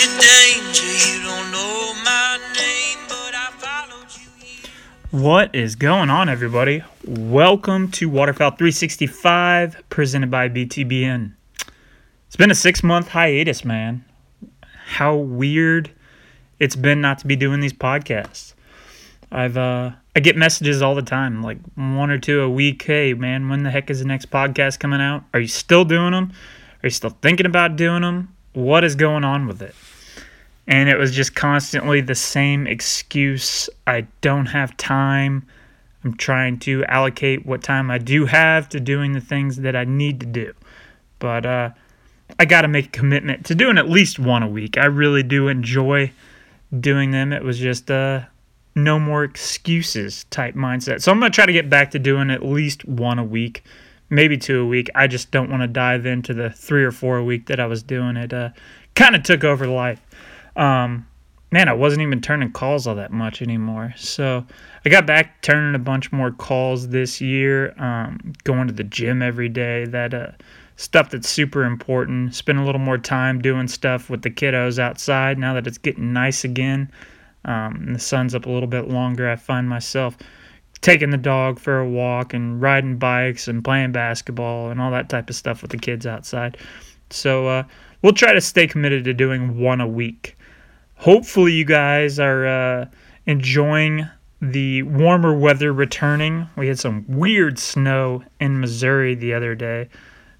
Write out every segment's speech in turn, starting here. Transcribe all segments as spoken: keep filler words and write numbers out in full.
such a danger, you don't know my name, but I followed you. What is going on, everybody? Welcome to Waterfowl three sixty-five, presented by B T B N. It's been a six-month hiatus, man. How weird it's been not to be doing these podcasts. I've, uh, I get messages all the time, like one or two a week. Hey, man, when the heck is the next podcast coming out? Are you still doing them? Are you still thinking about doing them? What is going on with it? And it was just constantly the same excuse. I don't have time. I'm trying to allocate what time I do have to doing the things that I need to do. But uh, I got to make a commitment to doing at least one a week. I really do enjoy doing them. It was just uh, no more excuses type mindset. So I'm going to try to get back to doing at least one a week. Maybe two a week. I just don't want to dive into the three or four a week that I was doing. It uh, kind of took over life. Um, man, I wasn't even turning calls all that much anymore. So I got back turning a bunch more calls this year, um, going to the gym every day, that uh, stuff that's super important. Spend a little more time doing stuff with the kiddos outside now that it's getting nice again. Um, and the sun's up a little bit longer. I find myself taking the dog for a walk and riding bikes and playing basketball and all that type of stuff with the kids outside. So uh, we'll try to stay committed to doing one a week. Hopefully you guys are uh, enjoying the warmer weather returning. We had some weird snow in Missouri the other day.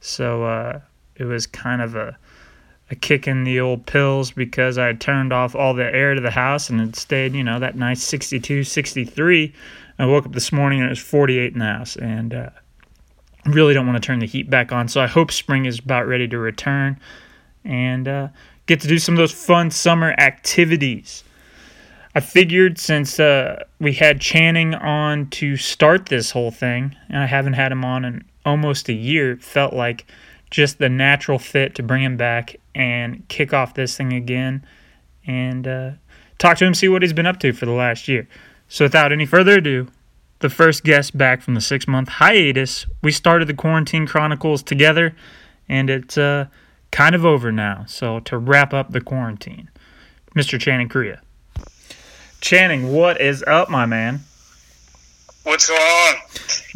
So uh, it was kind of a, a kick in the old pills because I had turned off all the air to the house and it stayed, you know, that nice sixty-two, sixty-three. I woke up this morning and it was forty-eight in the house, and uh, really don't want to turn the heat back on. So I hope spring is about ready to return and uh, get to do some of those fun summer activities. I figured since uh, we had Channing on to start this whole thing, and I haven't had him on in almost a year, it felt like just the natural fit to bring him back and kick off this thing again and uh, talk to him, see what he's been up to for the last year. So without any further ado, the first guest back from the six-month hiatus, we started the Quarantine Chronicles together, and it's uh, kind of over now. So to wrap up the quarantine, Mister Channing Crea. Channing, what is up, my man? What's going on?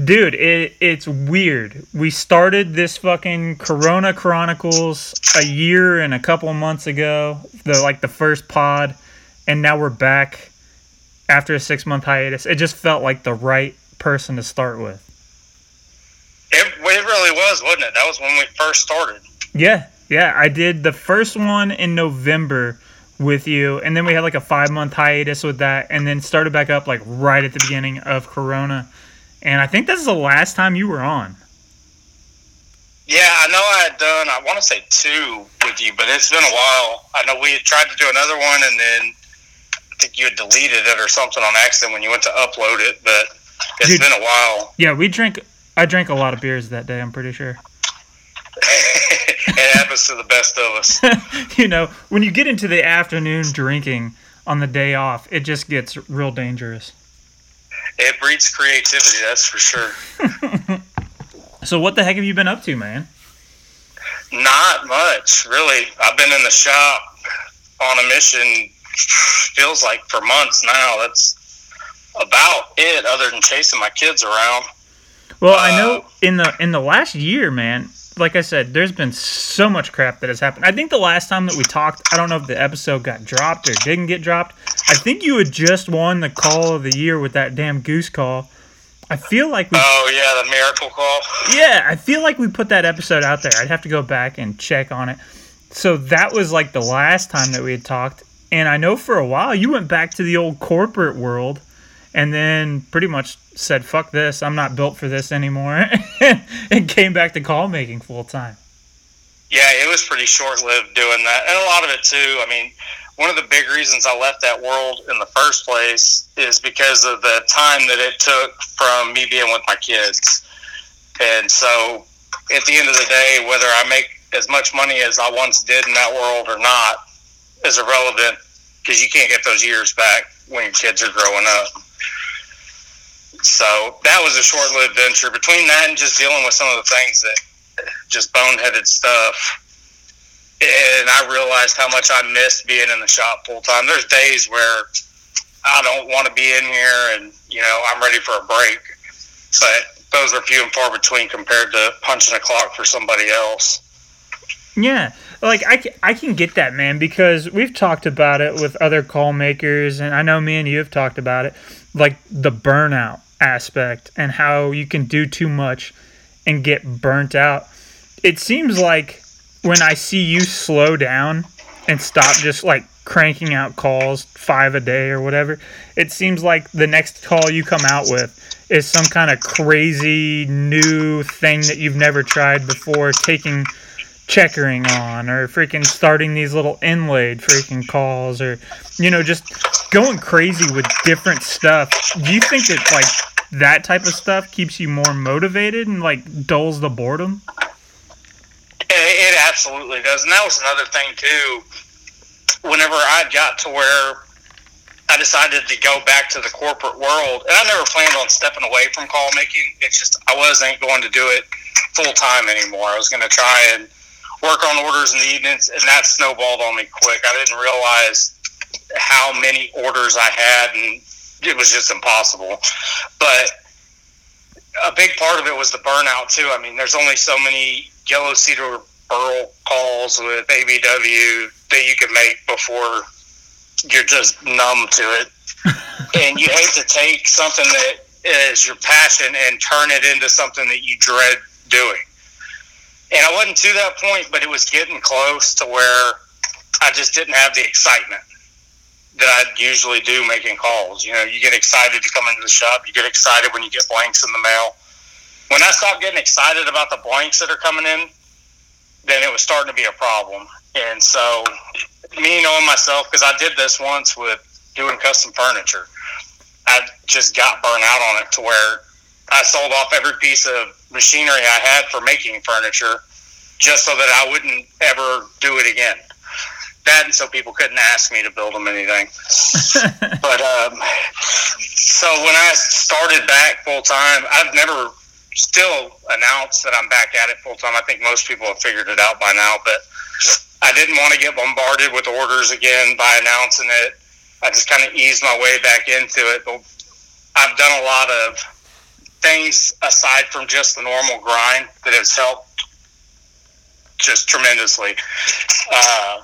Dude, it, it's weird. We started this fucking Corona Chronicles a year and a couple of months ago, the like the first pod, and now we're back. After a six-month hiatus, it just felt like the right person to start with. It, it really was, wasn't it? That was when we first started. Yeah, yeah. I did the first one in November with you, and then we had like a five-month hiatus with that, and then started back up like right at the beginning of Corona. And I think this is the last time you were on. Yeah, I know I had done, I want to say two with you, but it's been a while. I know we had tried to do another one, and then I think you had deleted it or something on accident when you went to upload it, but it's Dude, been a while. Yeah, we drink. I drank a lot of beers that day, I'm pretty sure. It happens to the best of us. You know, when you get into the afternoon drinking on the day off, it just gets real dangerous. It breeds creativity, that's for sure. So what the heck have you been up to, man? Not much, really. I've been in the shop on a mission feels like for months now. That's about it, other than chasing my kids around. Well, uh, I know in the in the last year, man, like I said, there's been so much crap that has happened. I think the last time that we talked, I don't know if the episode got dropped or didn't get dropped. I think you had just won the call of the year with that damn goose call. I feel like we Oh yeah, the miracle call. Yeah, I feel like we put that episode out there. I'd have to go back and check on it. So that was like the last time that we had talked. And I know for a while you went back to the old corporate world and then pretty much said, fuck this, I'm not built for this anymore, and came back to call making full time. Yeah, it was pretty short-lived doing that. And a lot of it, too, I mean, one of the big reasons I left that world in the first place is because of the time that it took from me being with my kids. And so at the end of the day, whether I make as much money as I once did in that world or not, is irrelevant because you can't get those years back when your kids are growing up. So that was a short-lived venture. Between that and just dealing with some of the things that just boneheaded stuff, and I realized how much I missed being in the shop full time. There's days where I don't want to be in here, and you know, I'm ready for a break, but those are few and far between compared to punching a clock for somebody else. Yeah, like I, I can get that, man, because we've talked about it with other call makers, and I know me and you have talked about it, like the burnout aspect and how you can do too much and get burnt out. It seems like when I see you slow down and stop just like cranking out calls five a day or whatever, it seems like the next call you come out with is some kind of crazy new thing that you've never tried before, taking checkering on or freaking starting these little inlaid freaking calls, or you know, just going crazy with different stuff. Do you think that like that type of stuff keeps you more motivated and like dulls the boredom? It absolutely does. And that was another thing too, whenever I got to where I decided to go back to the corporate world, and I never planned on stepping away from call making. It's just I wasn't going to do it full time anymore. I was going to try and work on orders in the evenings, and that snowballed on me quick. I didn't realize how many orders I had, and it was just impossible. But a big part of it was the burnout too. I mean, there's only so many yellow cedar burl calls with A B W that you can make before you're just numb to it. And you hate to take something that is your passion and turn it into something that you dread doing. And I wasn't to that point, but it was getting close to where I just didn't have the excitement that I usually do making calls. You know, you get excited to come into the shop. You get excited when you get blanks in the mail. When I stopped getting excited about the blanks that are coming in, then it was starting to be a problem. And so, me knowing myself, because I did this once with doing custom furniture, I just got burnt out on it to where I sold off every piece of machinery I had for making furniture just so that I wouldn't ever do it again. That and so people couldn't ask me to build them anything. But um, so when I started back full time, I've never still announced that I'm back at it full time. I think most people have figured it out by now, but I didn't want to get bombarded with orders again by announcing it. I just kind of eased my way back into it. But I've done a lot of things aside from just the normal grind that has helped just tremendously. Uh,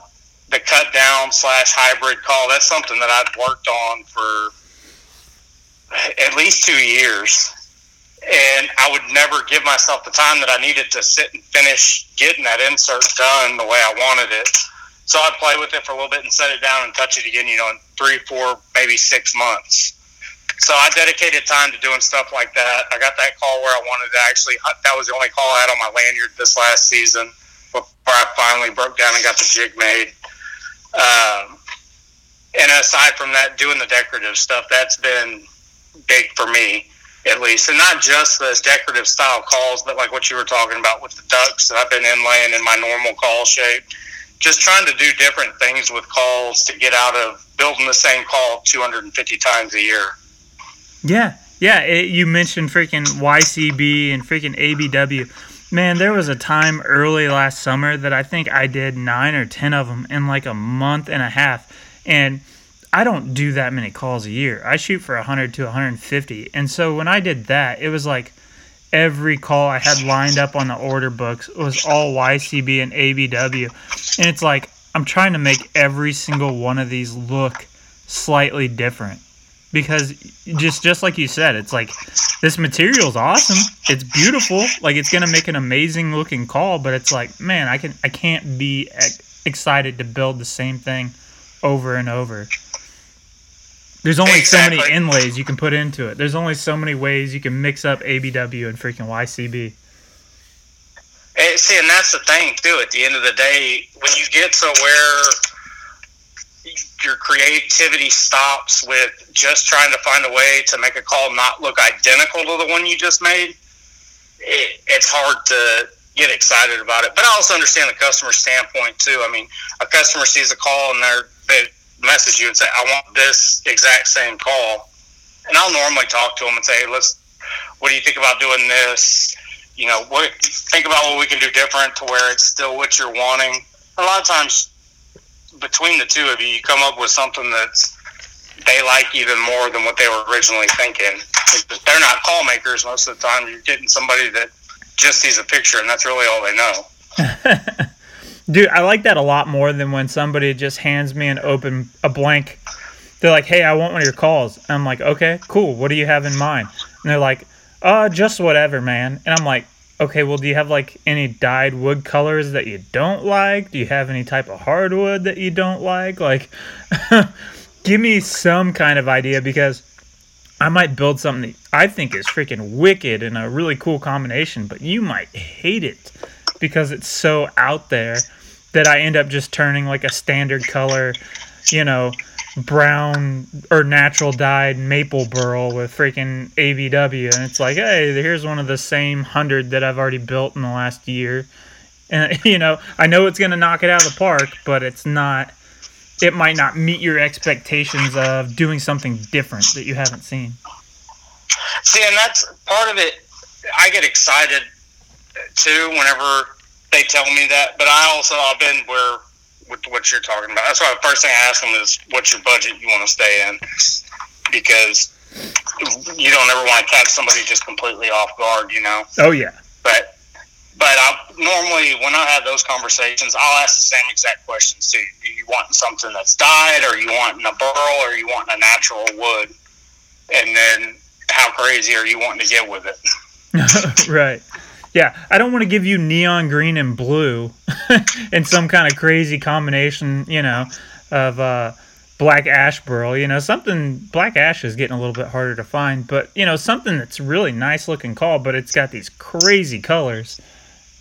the cut down slash hybrid call, that's something that I've worked on for at least two years. And I would never give myself the time that I needed to sit and finish getting that insert done the way I wanted it. So I'd play with it for a little bit and set it down and touch it again, you know, in three, four, maybe six months. So I dedicated time to doing stuff like that. I got that call where I wanted to actually, that was the only call I had on my lanyard this last season before I finally broke down and got the jig made. Um, and aside from that, doing the decorative stuff, that's been big for me, at least. And not just those decorative style calls, but like what you were talking about with the ducks that I've been inlaying in my normal call shape. Just trying to do different things with calls to get out of building the same call two hundred fifty times a year. Yeah, yeah. It, you mentioned freaking Y C B and freaking A B W. Man, there was a time early last summer that I think I did nine or ten of them in like a month and a half. And I don't do that many calls a year. I shoot for one hundred to one hundred fifty. And so when I did that, it was like every call I had lined up on the order books was all Y C B and A B W. And it's like I'm trying to make every single one of these look slightly different. Because just just like you said, it's like this material's awesome. It's beautiful. Like it's gonna make an amazing looking call, but it's like, man, I can I can't be excited to build the same thing over and over. There's only exactly. so many inlays you can put into it. There's only so many ways you can mix up A B W and freaking Y C B. Hey, see, and that's the thing too. At the end of the day, when you get to where your creativity stops with just trying to find a way to make a call not look identical to the one you just made, it, it's hard to get excited about it. But I also understand the customer standpoint too. I mean, a customer sees a call and they're, they message you and say, I want this exact same call. And I'll normally talk to them and say, hey, let's, what do you think about doing this? You know, what, think about what we can do different to where it's still what you're wanting, a lot of times between the two of you, you come up with something that's they like even more than what they were originally thinking. They're not call makers most of the time. You're getting somebody that just sees a picture, and that's really all they know. Dude, I like that a lot more than when somebody just hands me an open, a blank. They're like, hey, I want one of your calls. And I'm like, okay, cool. What do you have in mind? And they're like, uh, just whatever, man. And I'm like, okay, well, do you have, like, any dyed wood colors that you don't like? Do you have any type of hardwood that you don't like? Like, give me some kind of idea, because I might build something that I think is freaking wicked and a really cool combination, but you might hate it because it's so out there that I end up just turning like a standard color, you know, brown or natural dyed maple burl with freaking A B W. And it's like, hey, here's one of the same hundred that I've already built in the last year. And, you know, I know it's going to knock it out of the park, but it's not, it might not meet your expectations of doing something different that you haven't seen. See, and that's part of it. I get excited too whenever they tell me that, but I also, I've been where, with what you're talking about. That's why the first thing I ask them is, what's your budget you want to stay in? Because you don't ever want to catch somebody just completely off guard, you know? Oh, yeah. But but I, normally, when I have those conversations, I'll ask the same exact questions, too. Do you want something that's dyed, or you want a burl, or you want a natural wood? And then, how crazy are you wanting to get with it? Right. Yeah, I don't want to give you neon green and blue and some kind of crazy combination, you know, of uh, black ash burl. You know, something, black ash is getting a little bit harder to find, but, you know, something that's really nice looking call, but it's got these crazy colors.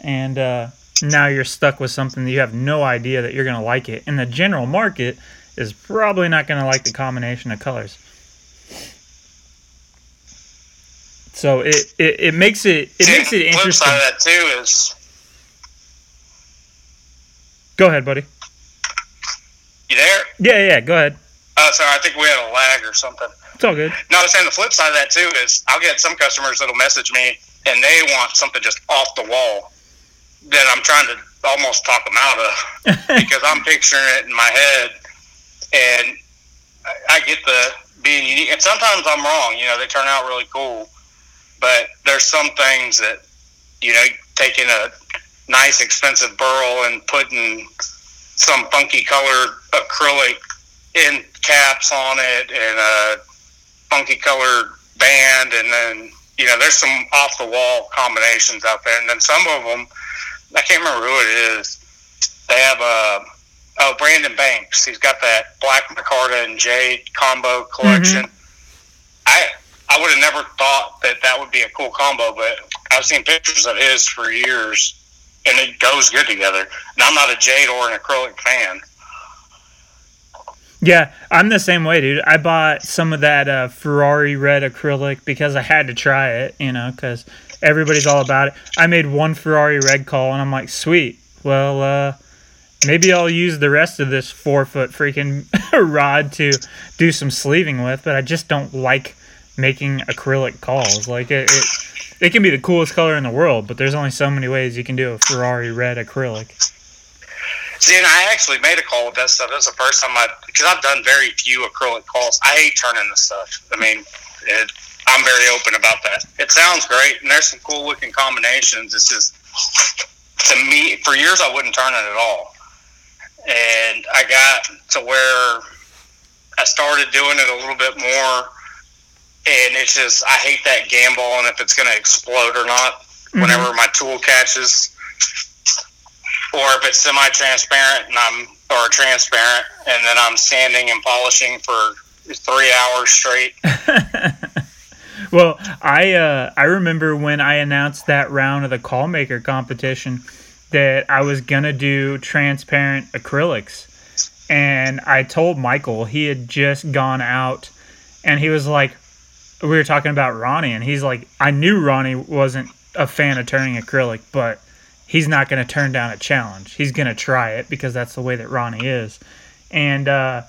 And uh, now you're stuck with something that you have no idea that you're going to like it. And the general market is probably not going to like the combination of colors. So it, it, it makes it it See, makes it interesting. The flip side of that too is. Go ahead, buddy. You there? Yeah, yeah. Go ahead. Uh, sorry, I think we had a lag or something. It's all good. No, I was saying the flip side of that too is I'll get some customers that'll message me and they want something just off the wall that I'm trying to almost talk them out of because I'm picturing it in my head, and I, I get the being unique. And sometimes I'm wrong. You know, they turn out really cool. But there's some things that, you know, taking a nice expensive burl and putting some funky colored acrylic end caps on it and a funky colored band. And then, you know, there's some off the wall combinations out there. And then some of them, I can't remember who it is. They have a, oh, Brandon Banks. He's got that black micarta and jade combo collection. Mm-hmm. I, I would have never thought that that would be a cool combo, but I've seen pictures of his for years, and it goes good together. And I'm not a jade or an acrylic fan. Yeah, I'm the same way, dude. I bought some of that uh, Ferrari red acrylic because I had to try it, you know, because everybody's all about it. I made one Ferrari red call, and I'm like, sweet, well, uh, maybe I'll use the rest of this four-foot freaking rod to do some sleeving with, but I just don't like making acrylic calls. Like it, it it can be the coolest color in the world, but there's only so many ways you can do a Ferrari red acrylic. See, and I actually made a call with that stuff. That's the first time I, because I've done very few acrylic calls. I hate turning this stuff. I mean, it, I'm very open about that. It sounds great, and there's some cool looking combinations. It's just, to me, for years I wouldn't turn it at all. And I got to where I started doing it a little bit more. And it's just, I hate that gamble on if it's going to explode or not whenever mm-hmm. my tool catches. Or if it's semi-transparent and I'm, or transparent, and then I'm sanding and polishing for three hours straight. Well, I uh, I remember when I announced that round of the call maker competition that I was going to do transparent acrylics. And I told Michael, he had just gone out, and he was like, we were talking about Ronnie, and he's like, I knew Ronnie wasn't a fan of turning acrylic, but he's not going to turn down a challenge. He's going to try it because that's the way that Ronnie is. And uh,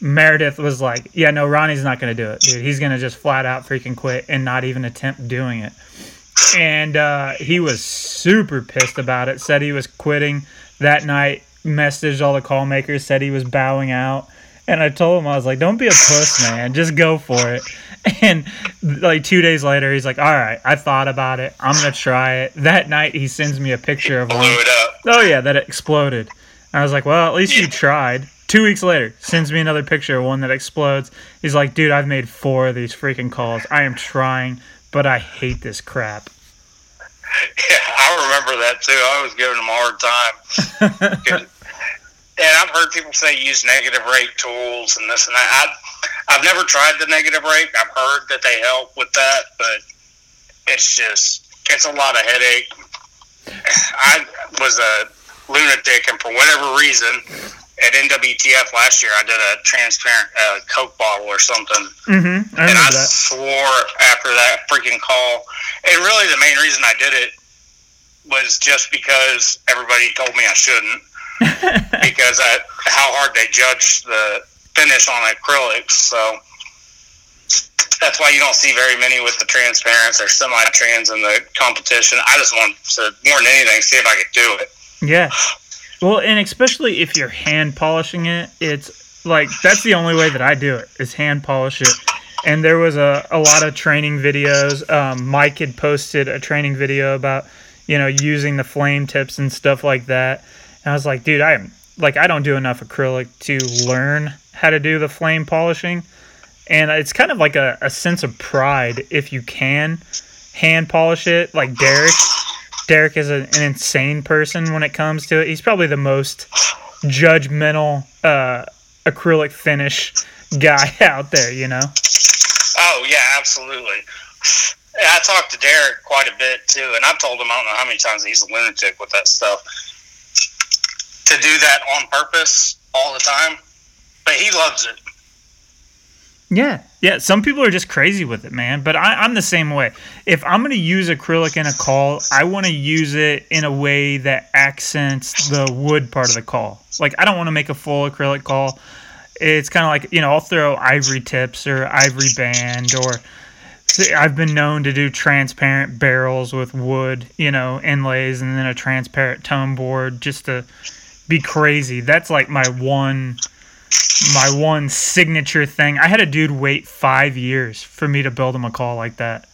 Meredith was like, yeah, no, Ronnie's not going to do it, dude. He's going to just flat out freaking quit and not even attempt doing it. And uh, he was super pissed about it, said he was quitting that night. messaged all the call makers, said he was bowing out. And I told him, I was like, don't be a puss, man. Just go for it. And like two days later, he's like, all right, I thought about it. I'm going to try it. That night, he sends me a picture of it. Blew it up. Oh, yeah, that it exploded. And I was like, well, at least you tried. Two weeks later, sends me another picture of one that explodes. He's like, dude, I've made four of these freaking calls. I am trying, but I hate this crap. Yeah, I remember that, too. I was giving him a hard time. And I've heard people say use negative rate tools and this and that. I've, I've never tried the negative rate. I've heard that they help with that, but it's just, it's a lot of headache. I was a lunatic, and for whatever reason, at N W T F last year, I did a transparent uh, Coke bottle or something. Mm-hmm. I and I that. swore after that freaking call. And really the main reason I did it was just because everybody told me I shouldn't. Because I, how hard they judge the finish on acrylics, so that's why you don't see very many with the transparents or semi-trans in the competition. I just wanted to, more than anything, see if I could do it. Yeah. Well, and especially if you're hand polishing it, it's like, that's the only way that I do it, is hand polish it. And there was a, a lot of training videos. Um, Mike had posted a training video about, you know, using the flame tips and stuff like that. And I was like, dude, I am like, I don't do enough acrylic to learn how to do the flame polishing. And it's kind of like a, a sense of pride if you can hand polish it. Like Derek, Derek is a, an insane person when it comes to it. He's probably the most judgmental uh, acrylic finish guy out there, you know? Oh, yeah, absolutely. I talked to Derek quite a bit, too. And I've told him, I don't know how many times, he's a lunatic with that stuff, to do that on purpose all the time, but he loves it. Yeah, yeah. Some people are just crazy with it, man. But I, I'm the same way. If I'm going to use acrylic in a call, I want to use it in a way that accents the wood part of the call. Like, I don't want to make a full acrylic call. It's kind of like, you know, I'll throw ivory tips or ivory band, or I've been known to do transparent barrels with wood, you know, inlays, and then a transparent tone board just to be crazy. That's like my one my one signature thing. I had a dude wait five years for me to build him a call like that.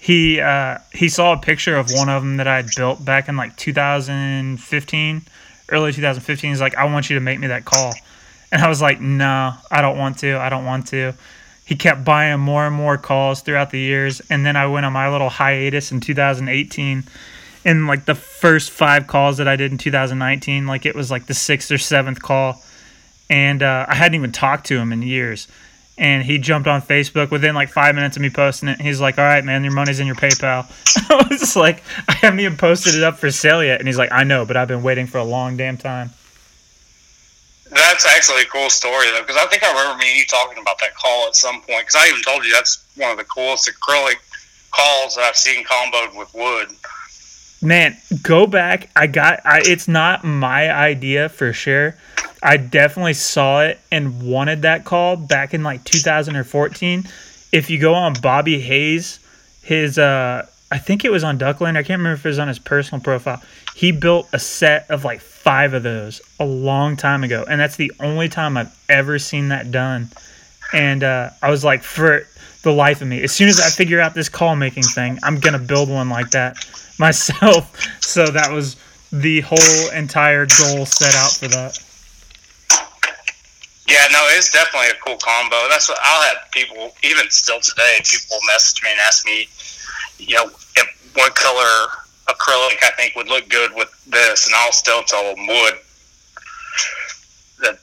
He uh, he saw a picture of one of them that I had built back in like two thousand fifteen, early two thousand fifteen. He's like, I want you to make me that call. And I was like, no, I don't want to. I don't want to. He kept buying more and more calls throughout the years. And then I went on my little hiatus in two thousand eighteen. And, like, the first five calls that I did in two thousand nineteen, like, it was, like, the sixth or seventh call. And uh, I hadn't even talked to him in years. And he jumped on Facebook within, like, five minutes of me posting it. And he's like, all right, man, your money's in your PayPal. I was just like, I haven't even posted it up for sale yet. And he's like, I know, but I've been waiting for a long damn time. That's actually a cool story, though, because I think I remember me and you talking about that call at some point. Because I even told you that's one of the coolest acrylic calls that I've seen comboed with wood. Man, go back. I got. I, it's not my idea for sure. I definitely saw it and wanted that call back in like two thousand fourteen. If you go on Bobby Hayes, his uh, I think it was on Duckland. I can't remember if it was on his personal profile. He built a set of like five of those a long time ago, and that's the only time I've ever seen that done. And uh, I was like, for the life of me, as soon as I figure out this call making thing, I'm gonna build one like that myself. So that was the whole entire goal set out for that. Yeah, no, it's definitely a cool combo. That's what I'll have people, even still today, people message me and ask me, you know, if, what color acrylic I think would look good with this, and I'll still tell them wood. That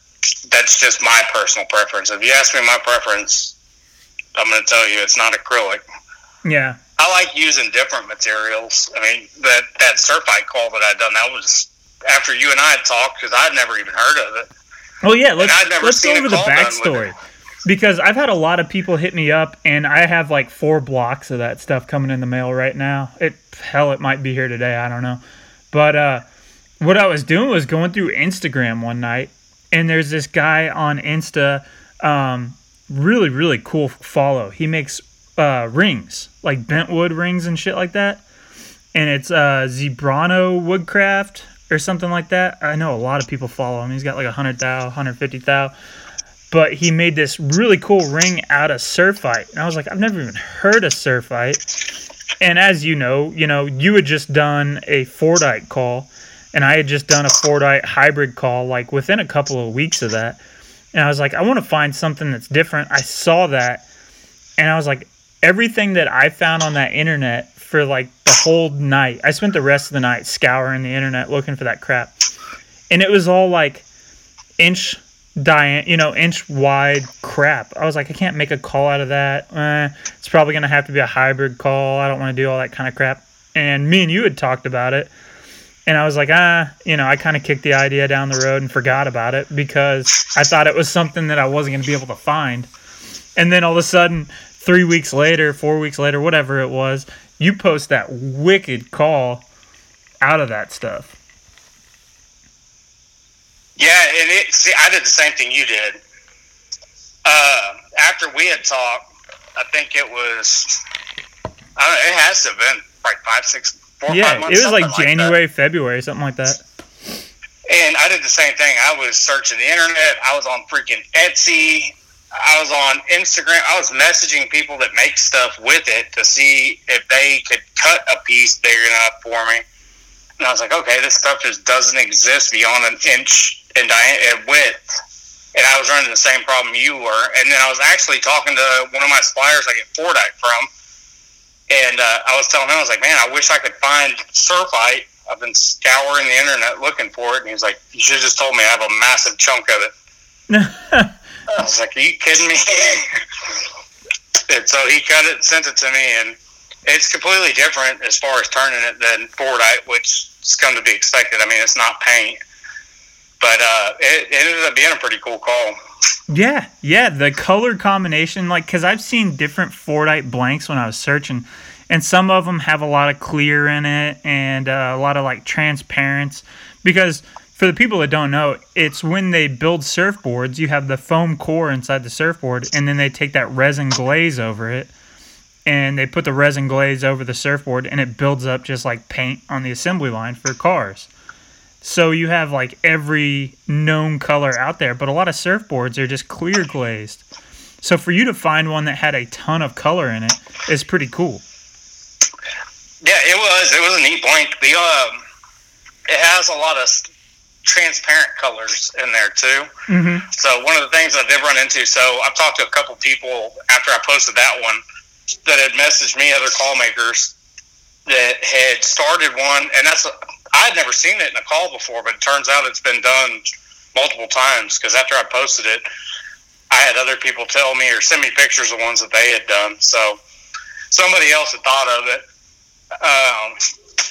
that's just my personal preference. If you ask me my preference, I'm going to tell you it's not acrylic. Yeah. I like using different materials. I mean, that, that Surfite call that I'd done, that was after you and I had talked, because I'd never even heard of it. Well, yeah, let's, let's go over the backstory, because I've had a lot of people hit me up, and I have like four blocks of that stuff coming in the mail right now. It Hell, it might be here today. I don't know. But uh, what I was doing was going through Instagram one night, and there's this guy on Insta, um, really, really cool follow. He makes Uh, rings, like bent wood rings and shit like that, and it's uh, Zebrano Woodcraft or something like that. I know a lot of people follow him. He's got like a hundred thou, a hundred fifty thou. But he made this really cool ring out of Surfite. And I was like, I've never even heard of Surfite. And as you know, you know, you had just done a Fordite call, and I had just done a Fordite hybrid call, like within a couple of weeks of that. And I was like, I want to find something that's different. I saw that, and I was like, everything that I found on that internet for like the whole night, I spent the rest of the night scouring the internet looking for that crap. And it was all like inch Diane, you know, inch wide crap. I was like, I can't make a call out of that. Eh, it's probably going to have to be a hybrid call. I don't want to do all that kind of crap. And me and you had talked about it. And I was like, ah, you know, I kind of kicked the idea down the road and forgot about it because I thought it was something that I wasn't going to be able to find. And then all of a sudden, three weeks later, four weeks later, whatever it was, you post that wicked call out of that stuff. Yeah, and it, see, I did the same thing you did. Uh, after we had talked, I think it was, I don't know, it has to have been like five, six, four, yeah, five months. Yeah, it was like January, like February, something like that. And I did the same thing. I was searching the internet. I was on freaking Etsy. I was on Instagram. I was messaging people that make stuff with it to see if they could cut a piece big enough for me. And I was like, okay, this stuff just doesn't exist beyond an inch and I width, and I was running the same problem you were. And then I was actually talking to one of my suppliers I get Fordite from, and uh, I was telling him, I was like, man, I wish I could find Surfite. I've been scouring the internet looking for it. And he was like, you should have just told me. I have a massive chunk of it. I was like, are you kidding me? And so he cut it and sent it to me, and it's completely different as far as turning it than Fordite, which has come to be expected. I mean, it's not paint. But uh, it, it ended up being a pretty cool call. Yeah, yeah, the color combination, like, because I've seen different Fordite blanks when I was searching, and some of them have a lot of clear in it and uh, a lot of, like, transparents. Because for the people that don't know, it's when they build surfboards, you have the foam core inside the surfboard, and then they take that resin glaze over it, and they put the resin glaze over the surfboard, and it builds up just like paint on the assembly line for cars. So you have, like, every known color out there, but a lot of surfboards are just clear glazed. So for you to find one that had a ton of color in it is pretty cool. Yeah, it was. It was a neat blank. The um, it has a lot of transparent colors in there, too. Mm-hmm. So one of the things I did run into, so I've talked to a couple people after I posted that one that had messaged me, other call makers, that had started one, and that's... I had never seen it in a call before, but it turns out it's been done multiple times, because after I posted it, I had other people tell me or send me pictures of ones that they had done. So somebody else had thought of it. Um,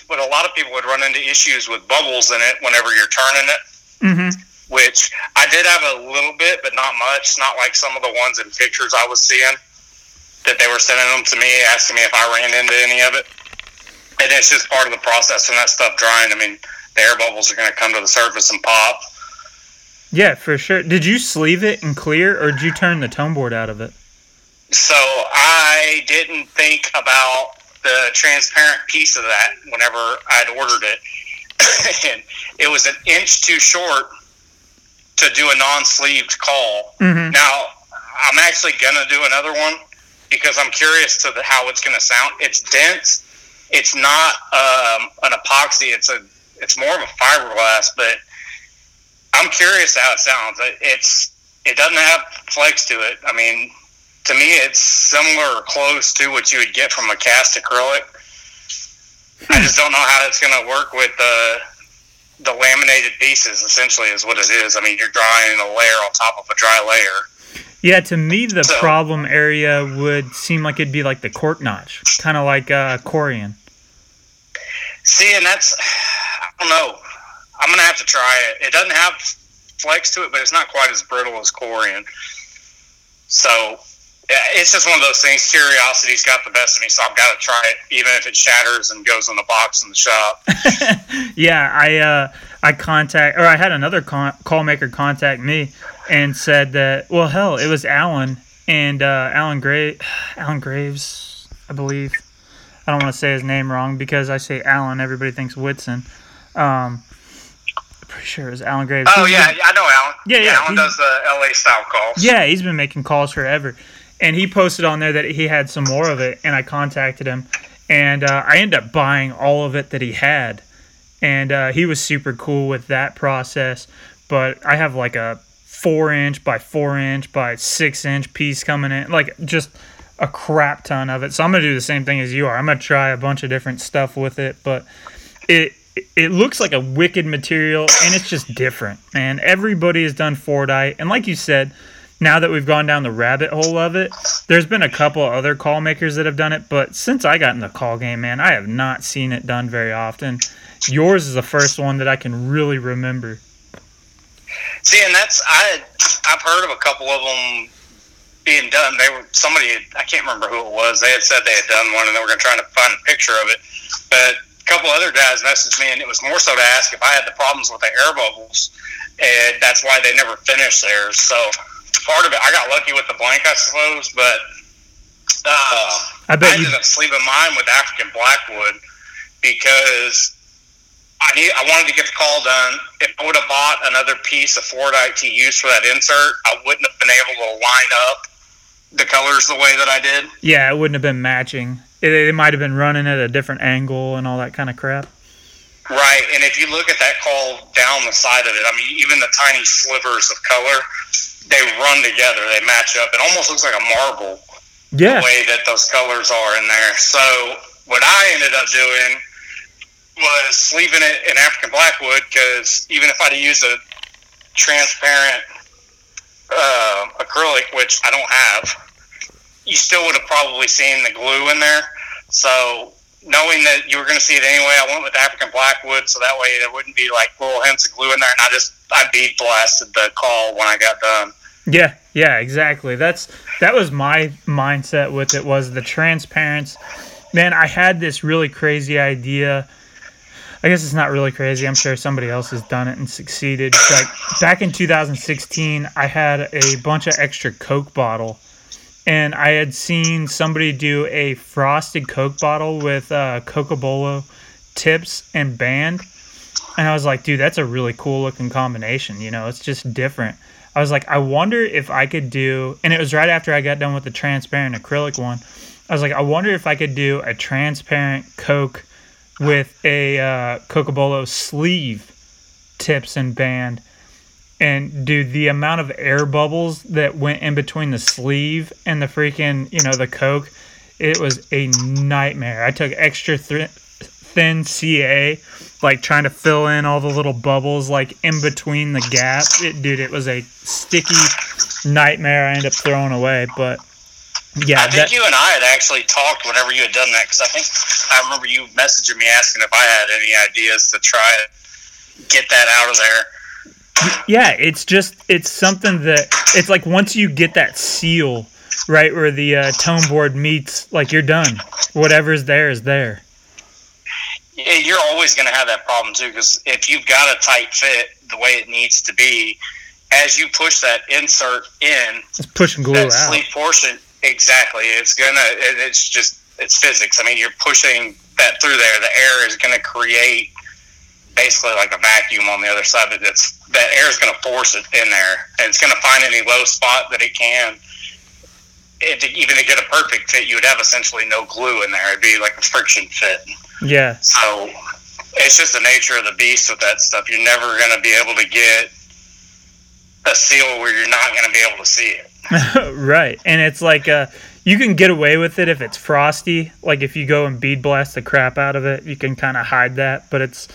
but a lot of people would run into issues with bubbles in it whenever you're turning it, mm-hmm. which I did have a little bit, but not much. Not like some of the ones in pictures I was seeing that they were sending them to me, asking me if I ran into any of it. And it's just part of the process, and that stuff drying. I mean, the air bubbles are going to come to the surface and pop. Yeah, for sure. Did you sleeve it and clear, or did you turn the tone board out of it? So I didn't think about the transparent piece of that whenever I'd ordered it. And it was an inch too short to do a non-sleeved call. Mm-hmm. Now, I'm actually going to do another one because I'm curious to the, how it's going to sound. It's dense. It's not um, an epoxy. It's a. It's more of a fiberglass, but I'm curious how it sounds. It, it's. It doesn't have flakes to it. I mean, to me, it's similar or close to what you would get from a cast acrylic. I just don't know how it's going to work with the the laminated pieces. Essentially, is what it is. I mean, you're drawing a layer on top of a dry layer. Yeah, to me, the so, problem area would seem like it'd be like the cork notch, kind of like uh, Corian. See, and that's, I don't know. I'm going to have to try it. It doesn't have flakes to it, but it's not quite as brittle as Corian. So, yeah, it's just one of those things. Curiosity's got the best of me, so I've got to try it, even if it shatters and goes in the box in the shop. Yeah, I uh, I contact, or I had another con- call maker contact me. And said that, well, hell, it was Alan and uh, Alan Graves, Alan Graves, I believe. I don't want to say his name wrong because I say Alan, everybody thinks Whitson. Um, pretty sure it was Alan Graves. Oh, he's yeah, been, yeah, I know Alan. Yeah, yeah. yeah Alan does the L A style calls. Yeah, he's been making calls forever. And he posted on there that he had some more of it, and I contacted him. And uh, I ended up buying all of it that he had. And uh, he was super cool with that process. But I have like a four-inch by four-inch by six-inch piece coming in. Like, just a crap ton of it. So I'm going to do the same thing as you are. I'm going to try a bunch of different stuff with it. But it... It looks like a wicked material, and it's just different. And everybody has done Fordite. And like you said, now that we've gone down the rabbit hole of it, there's been a couple other call makers that have done it. But since I got in the call game, man, I have not seen it done very often. Yours is the first one that I can really remember. See, and that's I, I've heard of a couple of them being done. They were somebody, I can't remember who it was. They had said they had done one, and they were going to try to find a picture of it. But couple other guys messaged me, and it was more so to ask if I had the problems with the air bubbles, and that's why they never finished theirs. So part of it, I got lucky with the blank, I suppose, but uh, I, bet I ended you... up sleeping mine with African Blackwood because I need, I wanted to get the call done. If I would have bought another piece of Fordite to use for that insert, I wouldn't have been able to line up the colors the way that I did. Yeah, it wouldn't have been matching. It, it might have been running at a different angle and all that kind of crap. Right, and if you look at that call down the side of it, I mean, even the tiny slivers of color, they run together, they match up. It almost looks like a marble, yeah, the way that those colors are in there. So what I ended up doing was leaving it in African Blackwood, because even if I'd used a transparent uh, acrylic, which I don't have, you still would have probably seen the glue in there. So knowing that you were going to see it anyway, I went with African Blackwood, so that way there wouldn't be like little hints of glue in there. And I just, I bead blasted the call when I got done. Yeah, yeah, exactly. That's, that was my mindset with it, was the transparency. Man, I had this really crazy idea. I guess it's not really crazy. I'm sure somebody else has done it and succeeded. Like back in two thousand sixteen, I had a bunch of extra Coke bottle. And I had seen somebody do a frosted Coke bottle with uh, Coca-Cola tips and band. And I was like, dude, that's a really cool looking combination. You know, it's just different. I was like, I wonder if I could do, and it was right after I got done with the transparent acrylic one. I was like, I wonder if I could do a transparent Coke with a uh, Coca-Cola sleeve tips and band. And, dude, the amount of air bubbles that went in between the sleeve and the freaking, you know, the Coke, it was a nightmare. I took extra th- thin C A, like, trying to fill in all the little bubbles, like, in between the gaps. It, dude, it was a sticky nightmare I ended up throwing away, but... Yeah, I think that, you and I had actually talked whenever you had done that, because I think I remember you messaging me asking if I had any ideas to try to get that out of there. Yeah, it's just, it's something that, it's like once you get that seal, right, where the uh, tone board meets, like, you're done. Whatever's there is there. Yeah, you're always going to have that problem, too, because if you've got a tight fit the way it needs to be, as you push that insert in, it's pushing glue out. That sleeve portion, exactly, it's going to, it's just, it's physics. I mean, you're pushing that through there. The air is going to create basically like a vacuum on the other side that that's, that air is going to force it in there, and it's going to find any low spot that it can. It, even to get a perfect fit, you would have essentially no glue in there. It'd be like a friction fit. Yeah. So it's just the nature of the beast with that stuff. You're never going to be able to get a seal where you're not going to be able to see it. Right. And it's like a, you can get away with it if it's frosty. Like if you go and bead blast the crap out of it, you can kind of hide that. But it's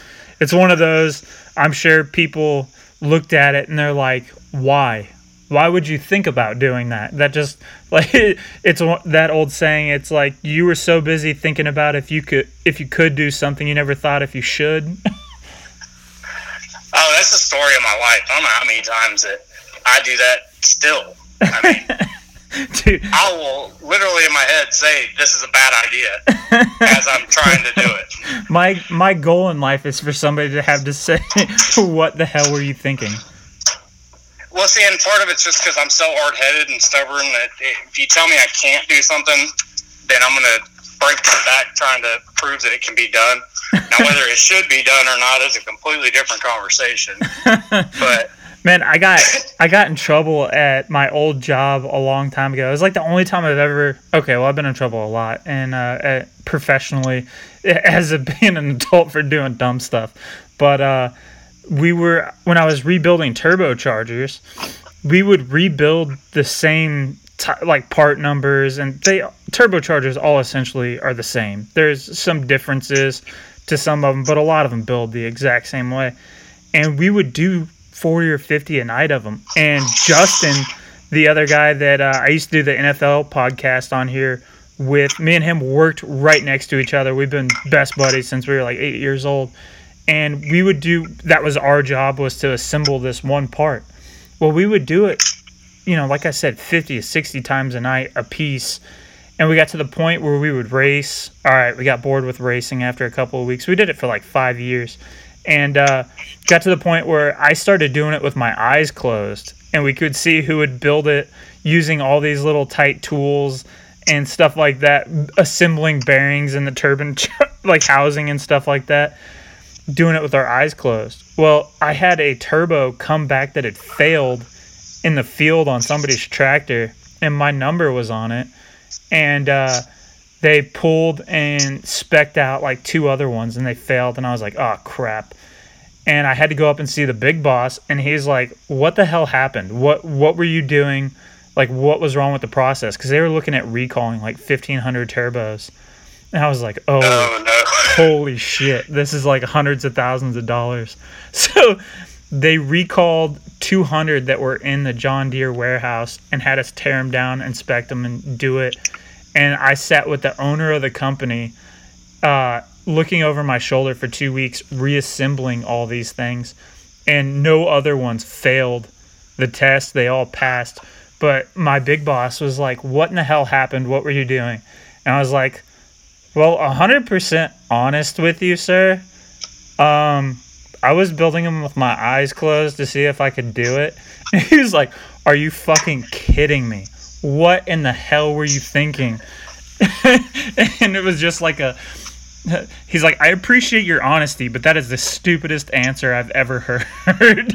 it's one of those, I'm sure people looked at it and they're like, why? Why would you think about doing that? That just, like, it's that old saying, it's like you were so busy thinking about if you could if you could do something, you never thought if you should. Oh, that's the story of my life. I don't know how many times that I do that still. I mean... Dude. I will literally in my head say this is a bad idea as I'm trying to do it. My my goal in life is for somebody to have to say, what the hell were you thinking? Well, see, and part of it's just because I'm so hard-headed and stubborn that if you tell me I can't do something, then I'm going to break my back trying to prove that it can be done. Now, whether it should be done or not is a completely different conversation. But man, I got I got in trouble at my old job a long time ago. It was like the only time I've ever okay. Well, I've been in trouble a lot, and uh, at, professionally as a, being an adult for doing dumb stuff. But uh, we were when I was rebuilding turbochargers, we would rebuild the same t- like part numbers, and they turbochargers all essentially are the same. There's some differences to some of them, but a lot of them build the exact same way, and we would do forty or fifty a night of them. And Justin, the other guy that uh, I used to do the N F L podcast on here with, me and him worked right next to each other. We've been best buddies since we were like eight years old. And we would do, that was our job, was to assemble this one part. Well, we would do it, you know, like I said, fifty to sixty times a night a piece. And we got to the point where we would race. All right, we got bored with racing after a couple of weeks. We did it for like five years. And uh, got to the point where I started doing it with my eyes closed, and we could see who would build it using all these little tight tools and stuff like that, assembling bearings in the turbine, like housing and stuff like that, doing it with our eyes closed. Well, I had a turbo come back that had failed in the field on somebody's tractor, and my number was on it, and uh, they pulled and spec'd out like two other ones, and they failed, and I was like, oh, crap. And I had to go up and see the big boss, and he's like, what the hell happened? What what were you doing? Like, what was wrong with the process? Because they were looking at recalling like fifteen hundred turbos. And I was like, oh, oh no. Holy shit. This is like hundreds of thousands of dollars. So they recalled two hundred that were in the John Deere warehouse and had us tear them down, inspect them, and do it. And I sat with the owner of the company uh, looking over my shoulder for two weeks, reassembling all these things. And no other ones failed the test. They all passed. But my big boss was like, what in the hell happened? What were you doing? And I was like, well, one hundred percent honest with you, sir. Um, I was building them with my eyes closed to see if I could do it. And he was like, are you fucking kidding me? What in the hell were you thinking? And it was just like a, he's like, I appreciate your honesty, but that is the stupidest answer I've ever heard.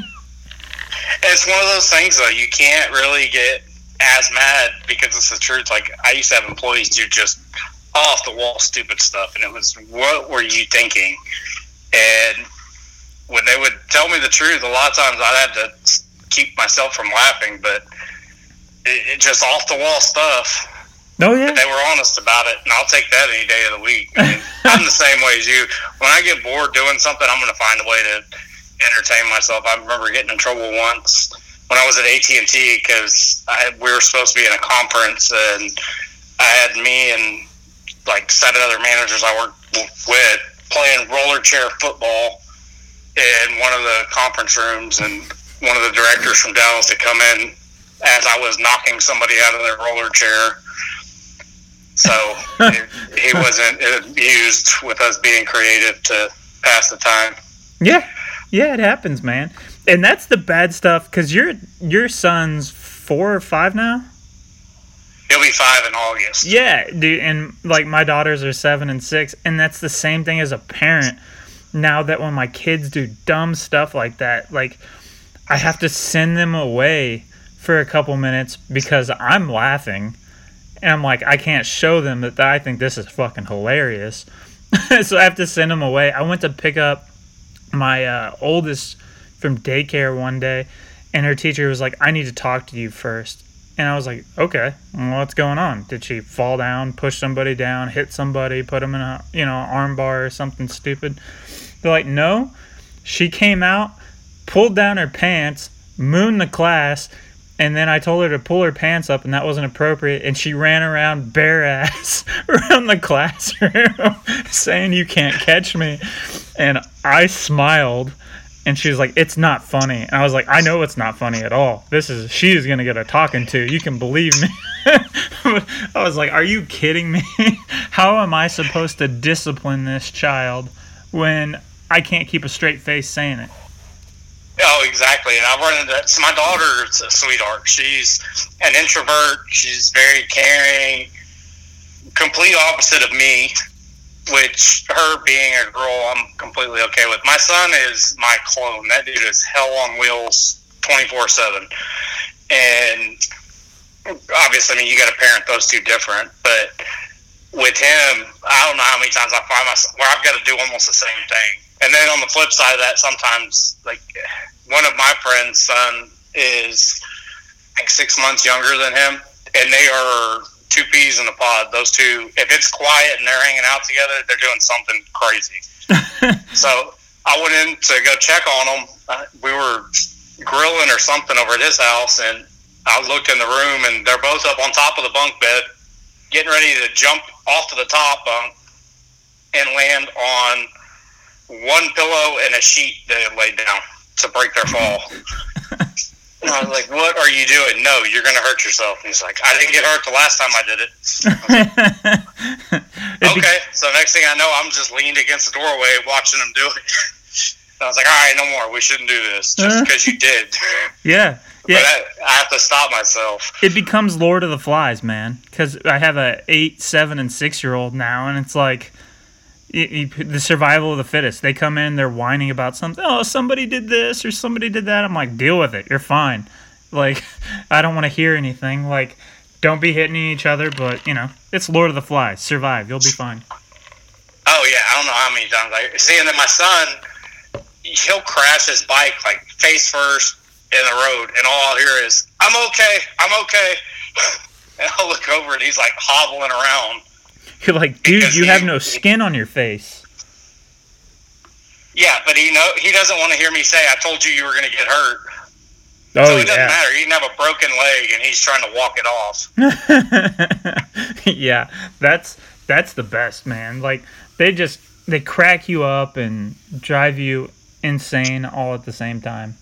It's one of those things, though. You can't really get as mad because it's the truth. Like, I used to have employees do just off the wall stupid stuff, and it was, what were you thinking? And when they would tell me the truth, a lot of times I'd have to keep myself from laughing, but It, it just off-the-wall stuff. Oh, yeah. But they were honest about it, and I'll take that any day of the week. I mean, I'm the same way as you. When I get bored doing something, I'm going to find a way to entertain myself. I remember getting in trouble once when I was at A T and T because we were supposed to be in a conference, and I had me and, like, seven other managers I worked with playing roller chair football in one of the conference rooms, and one of the directors from Dallas had come in as I was knocking somebody out of their roller chair. So it, he wasn't abused with us being creative to pass the time. Yeah. Yeah, it happens, man. And that's the bad stuff, because your, your son's four or five now? He'll be five in August. Yeah, dude. And, like, my daughters are seven and six, and that's the same thing as a parent now, that when my kids do dumb stuff like that, like, I have to send them away for a couple minutes because I'm laughing, and I'm like, I can't show them that I think this is fucking hilarious. So I have to send them away. I went to pick up my uh, oldest from daycare one day, and her teacher was like, I need to talk to you first. And I was like, okay, well, what's going on? Did she fall down, push somebody down, hit somebody, put them in a, you know, arm bar or something stupid? They're like, no, she came out, pulled down her pants, mooned the class. And then I told her to pull her pants up, and that wasn't appropriate. And she ran around bare ass around the classroom saying, you can't catch me. And I smiled, and she was like, it's not funny. And I was like, I know it's not funny at all. This is, she is going to get a talking to. You can believe me. I was like, are you kidding me? How am I supposed to discipline this child when I can't keep a straight face saying it? Oh, exactly. And I've run into that. So my daughter's a sweetheart. She's an introvert. She's very caring, complete opposite of me. which her being a girl, I'm completely okay with. My son is my clone. That dude is hell on wheels twenty-four seven. And obviously, I mean, you got to parent those two different, but with him, I don't know how many times I find myself where I've got to do almost the same thing. And then on the flip side of that, sometimes, like, one of my friend's son is like six months younger than him, and they are two peas in a pod. Those two, if it's quiet and they're hanging out together, they're doing something crazy. So I went in to go check on them. Uh, we were grilling or something over at his house, and I looked in the room, and they're both up on top of the bunk bed, getting ready to jump off to the top bunk and land on one pillow and a sheet they had laid down to break their fall. And I was like, what are you doing? No, you're going to hurt yourself. And he's like, I didn't get hurt the last time I did it. I like, okay, so next thing I know, I'm just leaned against the doorway watching them do it. And I was like, all right, no more. We shouldn't do this just because you did. Yeah. Yeah. But I, I have to stop myself. It becomes Lord of the Flies, man, because I have a eight, seven, and six-year-old now, and it's like it, it, the survival of the fittest. They come in, they're whining about something. Oh, somebody did this or somebody did that. I'm like, deal with it. You're fine. Like, I don't want to hear anything. Like, don't be hitting each other, but, you know, it's Lord of the Flies. Survive. You'll be fine. Oh, yeah. I don't know how many times. Like, seeing that my son, he'll crash his bike, like, face first in the road, and all I hear is, I'm okay, I'm okay. And I'll look over, and he's, like, hobbling around. You're like, dude, you he, have no skin on your face. Yeah, but he know he doesn't want to hear me say, I told you you were going to get hurt. Oh, so it yeah. doesn't matter. He can have a broken leg, and he's trying to walk it off. Yeah, that's that's the best, man. Like, they just, they crack you up and drive you insane all at the same time.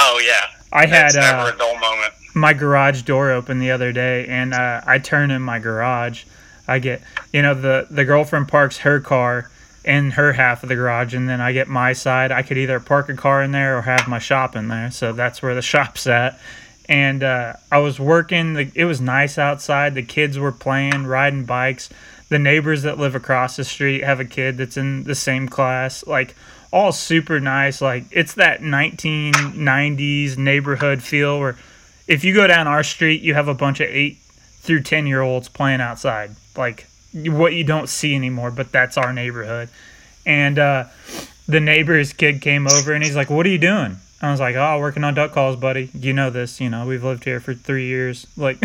Oh, yeah. I had uh, a dull moment. My garage door open the other day, and uh, I turn in my garage. I get, you know, the, the girlfriend parks her car in her half of the garage, and then I get my side. I could either park a car in there or have my shop in there, so that's where the shop's at. And uh, I was working. The, it was nice outside. The kids were playing, riding bikes. The neighbors that live across the street have a kid that's in the same class, like, all super nice. Like, it's that nineteen nineties neighborhood feel where if you go down our street, you have a bunch of eight through ten year olds playing outside, like what you don't see anymore, but that's our neighborhood. And uh, the neighbor's kid came over, and he's like, what are you doing? I was like, oh, working on duck calls, buddy. You know this, you know, we've lived here for three years. Like,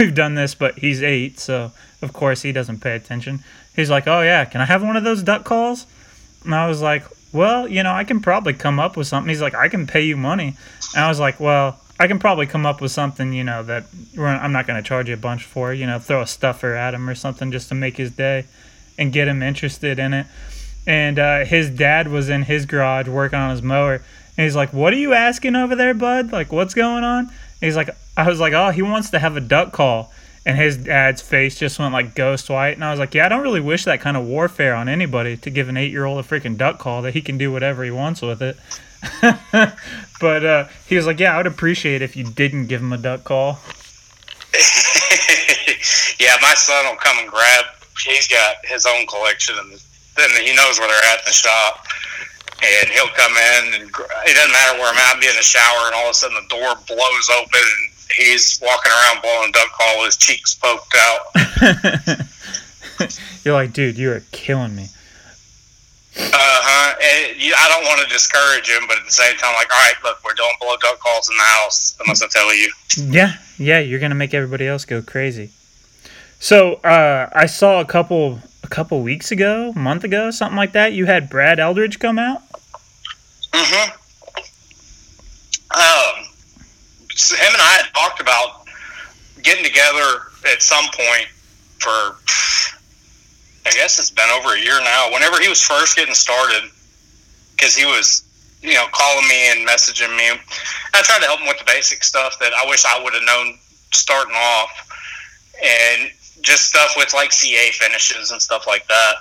we've done this, but he's eight, so of course he doesn't pay attention. He's like, oh, yeah, can I have one of those duck calls? And I was like, well, you know, I can probably come up with something. He's like, I can pay you money. And I was like, well, I can probably come up with something, you know, that we're, I'm not going to charge you a bunch for, you know, throw a stuffer at him or something just to make his day and get him interested in it. And uh, his dad was in his garage working on his mower. And he's like, what are you asking over there, bud? Like, what's going on? And he's like, I was like, oh, he wants to have a duck call. And his dad's face just went like ghost white. And I was like, yeah, I don't really wish that kind of warfare on anybody, to give an eight-year-old a freaking duck call that he can do whatever he wants with it. But uh, he was like, yeah, I would appreciate it if you didn't give him a duck call. Yeah, my son will come and grab. He's got his own collection, and then he knows where they're at in the shop. And he'll come in, and it doesn't matter where I'm at. I'll be in the shower, and all of a sudden the door blows open, and he's walking around blowing duck call, his cheeks poked out. You're like, dude, you are killing me. Uh-huh. And you, I don't want to discourage him, but at the same time, like, all right, look, we don't blow duck calls in the house unless I tell you. Yeah, yeah, you're going to make everybody else go crazy. So uh, I saw a couple a couple weeks ago, a month ago, something like that, you had Brad Eldridge come out? Mm-hmm. Um. Him and I had talked about getting together at some point for, I guess it's been over a year now, whenever he was first getting started, because he was, you know, calling me and messaging me. I tried to help him with the basic stuff that I wish I would have known starting off, and just stuff with, like, C A finishes and stuff like that.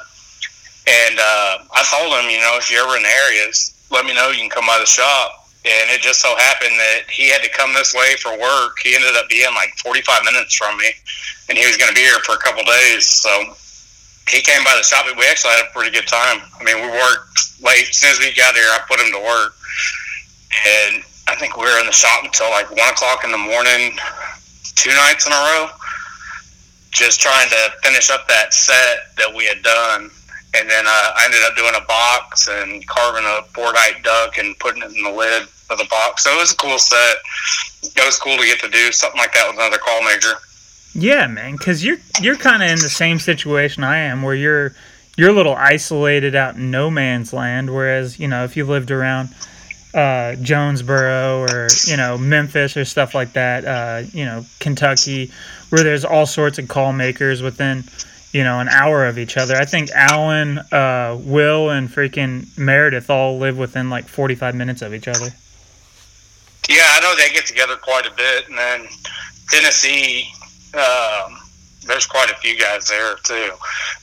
And uh, I told him, you know, if you're ever in the areas, let me know, you can come by the shop. And it just so happened that he had to come this way for work. He ended up being like forty-five minutes from me, and he was going to be here for a couple days. So he came by the shop. We actually had a pretty good time. I mean, we worked late. As soon as we got here, I put him to work. And I think we were in the shop until like one o'clock in the morning, two nights in a row, just trying to finish up that set that we had done. And then uh, I ended up doing a box and carving a Fordite duck and putting it in the lid of the box. So it was a cool set. It was cool to get to do something like that with another call maker. Yeah, man, because you're you're kind of in the same situation I am, where you're you're a little isolated out in no man's land. Whereas, you know, if you lived around uh, Jonesboro or, you know, Memphis or stuff like that, uh, you know, Kentucky, where there's all sorts of call makers within, you know, an hour of each other. I think Alan, uh, Will, and freaking Meredith all live within like forty-five minutes of each other. Yeah, I know they get together quite a bit. And then Tennessee, um, there's quite a few guys there too.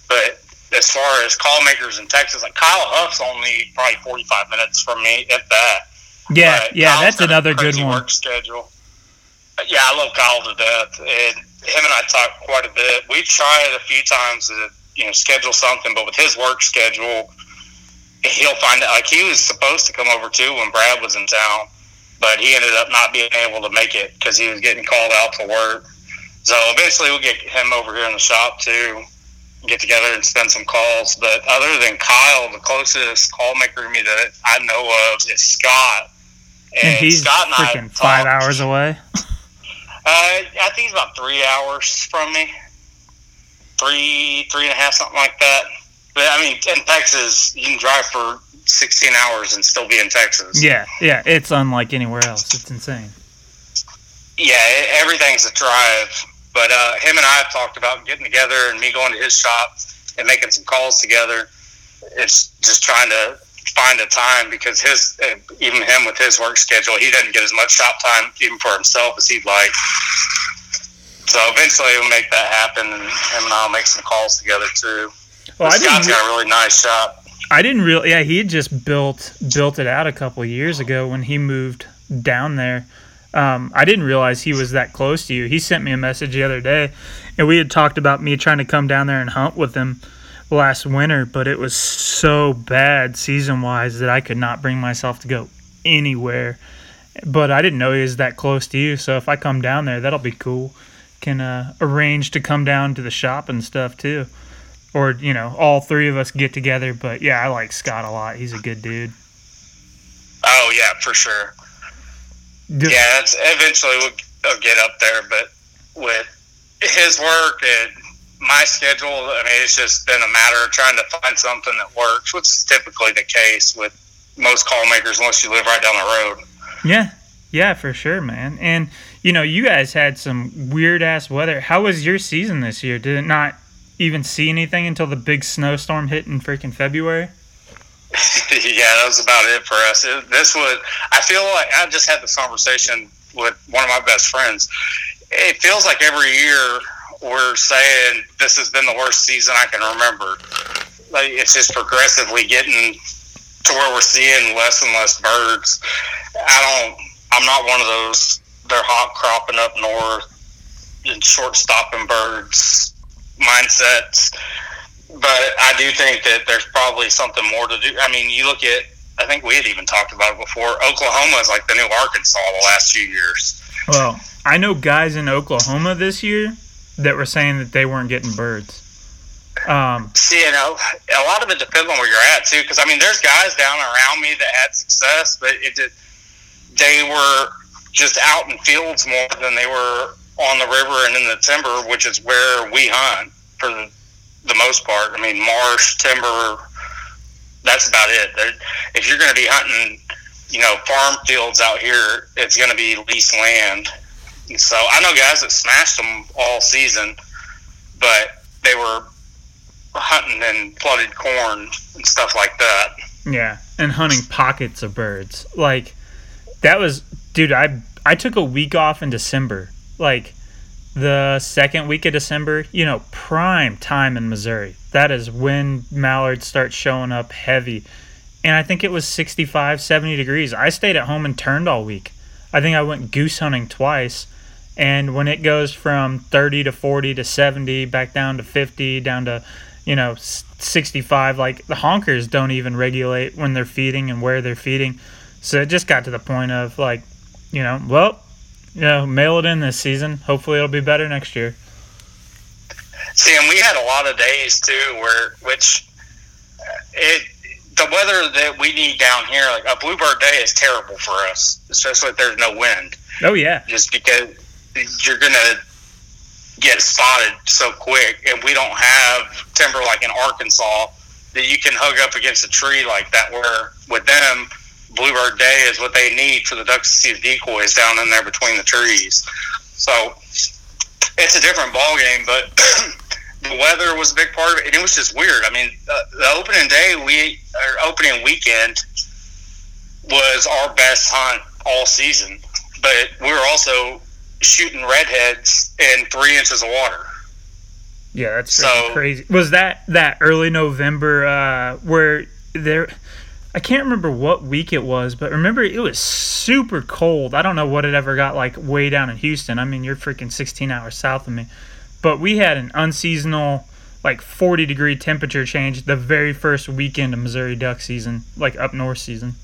But as far as call makers in Texas, like Kyle Huff's only probably forty-five minutes from me, if that. Yeah, but yeah, Kyle's that's another good one. Work schedule. Yeah, I love Kyle to death. And him and I talked quite a bit. We tried a few times to, you know, schedule something, but with his work schedule, he'll find out. Like, he was supposed to come over too when Brad was in town, but he ended up not being able to make it because he was getting called out to work. So eventually we'll get him over here in the shop too, get together and spend some calls. But other than Kyle, the closest call maker to me that I know of is Scott. And, and he's Scott and freaking I talked, five hours away. Uh, I think he's about three hours from me, three, three and a half, something like that. But, I mean, in Texas, you can drive for sixteen hours and still be in Texas. Yeah, yeah, it's unlike anywhere else. It's insane. Yeah, it, everything's a drive. But uh, him and I have talked about getting together and me going to his shop and making some calls together. It's just trying to find a time, because his even him with his work schedule, he doesn't get as much shop time even for himself as he'd like. So eventually we'll make that happen, and him and I'll make some calls together too. Well, I Scott's got a really nice shop. I didn't really, yeah, he had just built built it out a couple of years ago when he moved down there. Um, I didn't realize he was that close to you. He sent me a message the other day, and we had talked about me trying to come down there and hunt with him last winter, but it was so bad season-wise that I could not bring myself to go anywhere. But I didn't know he was that close to you, so if I come down there, that'll be cool. Can uh, arrange to come down to the shop and stuff, too. Or, you know, all three of us get together, but, yeah, I like Scott a lot. He's a good dude. Oh, yeah, for sure. Do- yeah, that's, eventually we'll, we'll get up there, but with his work and my schedule, I mean, it's just been a matter of trying to find something that works, which is typically the case with most call makers unless you live right down the road. Yeah, yeah, for sure, man. And, you know, you guys had some weird-ass weather. How was your season this year? Did it not even see anything until the big snowstorm hit in freaking February? Yeah, that was about it for us. It, this was, I feel like I just had this conversation with one of my best friends. It feels like every year we're saying this has been the worst season I can remember. Like, it's just progressively getting to where we're seeing less and less birds. I don't, I'm not one of those, they're hot cropping up north and short stopping birds mindsets. But I do think that there's probably something more to do. I mean, you look at, I think we had even talked about it before, Oklahoma is like the new Arkansas the last few years. Well, I know guys in Oklahoma this year that were saying that they weren't getting birds. Um, See, you know, a lot of it depends on where you're at, too, because, I mean, there's guys down around me that had success, but it did, they were just out in fields more than they were on the river and in the timber, which is where we hunt for the, the most part. I mean, marsh, timber, that's about it. They're, if you're going to be hunting, you know, farm fields out here, it's going to be leased land. So I know guys that smashed them all season, but they were hunting in flooded corn and stuff like that. Yeah, and hunting pockets of birds. Like, that was, dude, I I took a week off in December. Like, the second week of December, you know, prime time in Missouri. That is when mallards start showing up heavy. And I think it was sixty-five, seventy degrees. I stayed at home and turned all week. I think I went goose hunting twice. And when it goes from thirty to forty to seventy, back down to fifty, down to you know, sixty-five, like the honkers don't even regulate when they're feeding and where they're feeding. So it just got to the point of like, you know, well, you know, mail it in this season. Hopefully it'll be better next year. See, and we had a lot of days too where, which it, the weather that we need down here, like a bluebird day is terrible for us, especially if there's no wind. Oh yeah. Just because you're going to get spotted so quick, and we don't have timber like in Arkansas that you can hug up against a tree like that, where with them bluebird day is what they need for the ducks to see the decoys down in there between the trees. So it's a different ball game, but the weather was a big part of it, and it was just weird. I mean, the, the opening day we or opening weekend was our best hunt all season, but we were also shooting redheads in three inches of water. Yeah, that's so crazy. Was that that early November uh where there, I can't remember what week it was, but remember it was super cold. I don't know what it ever got like way down in Houston. I mean, you're freaking sixteen hours south of me, but we had an unseasonal like forty degree temperature change the very first weekend of Missouri duck season, like up north season.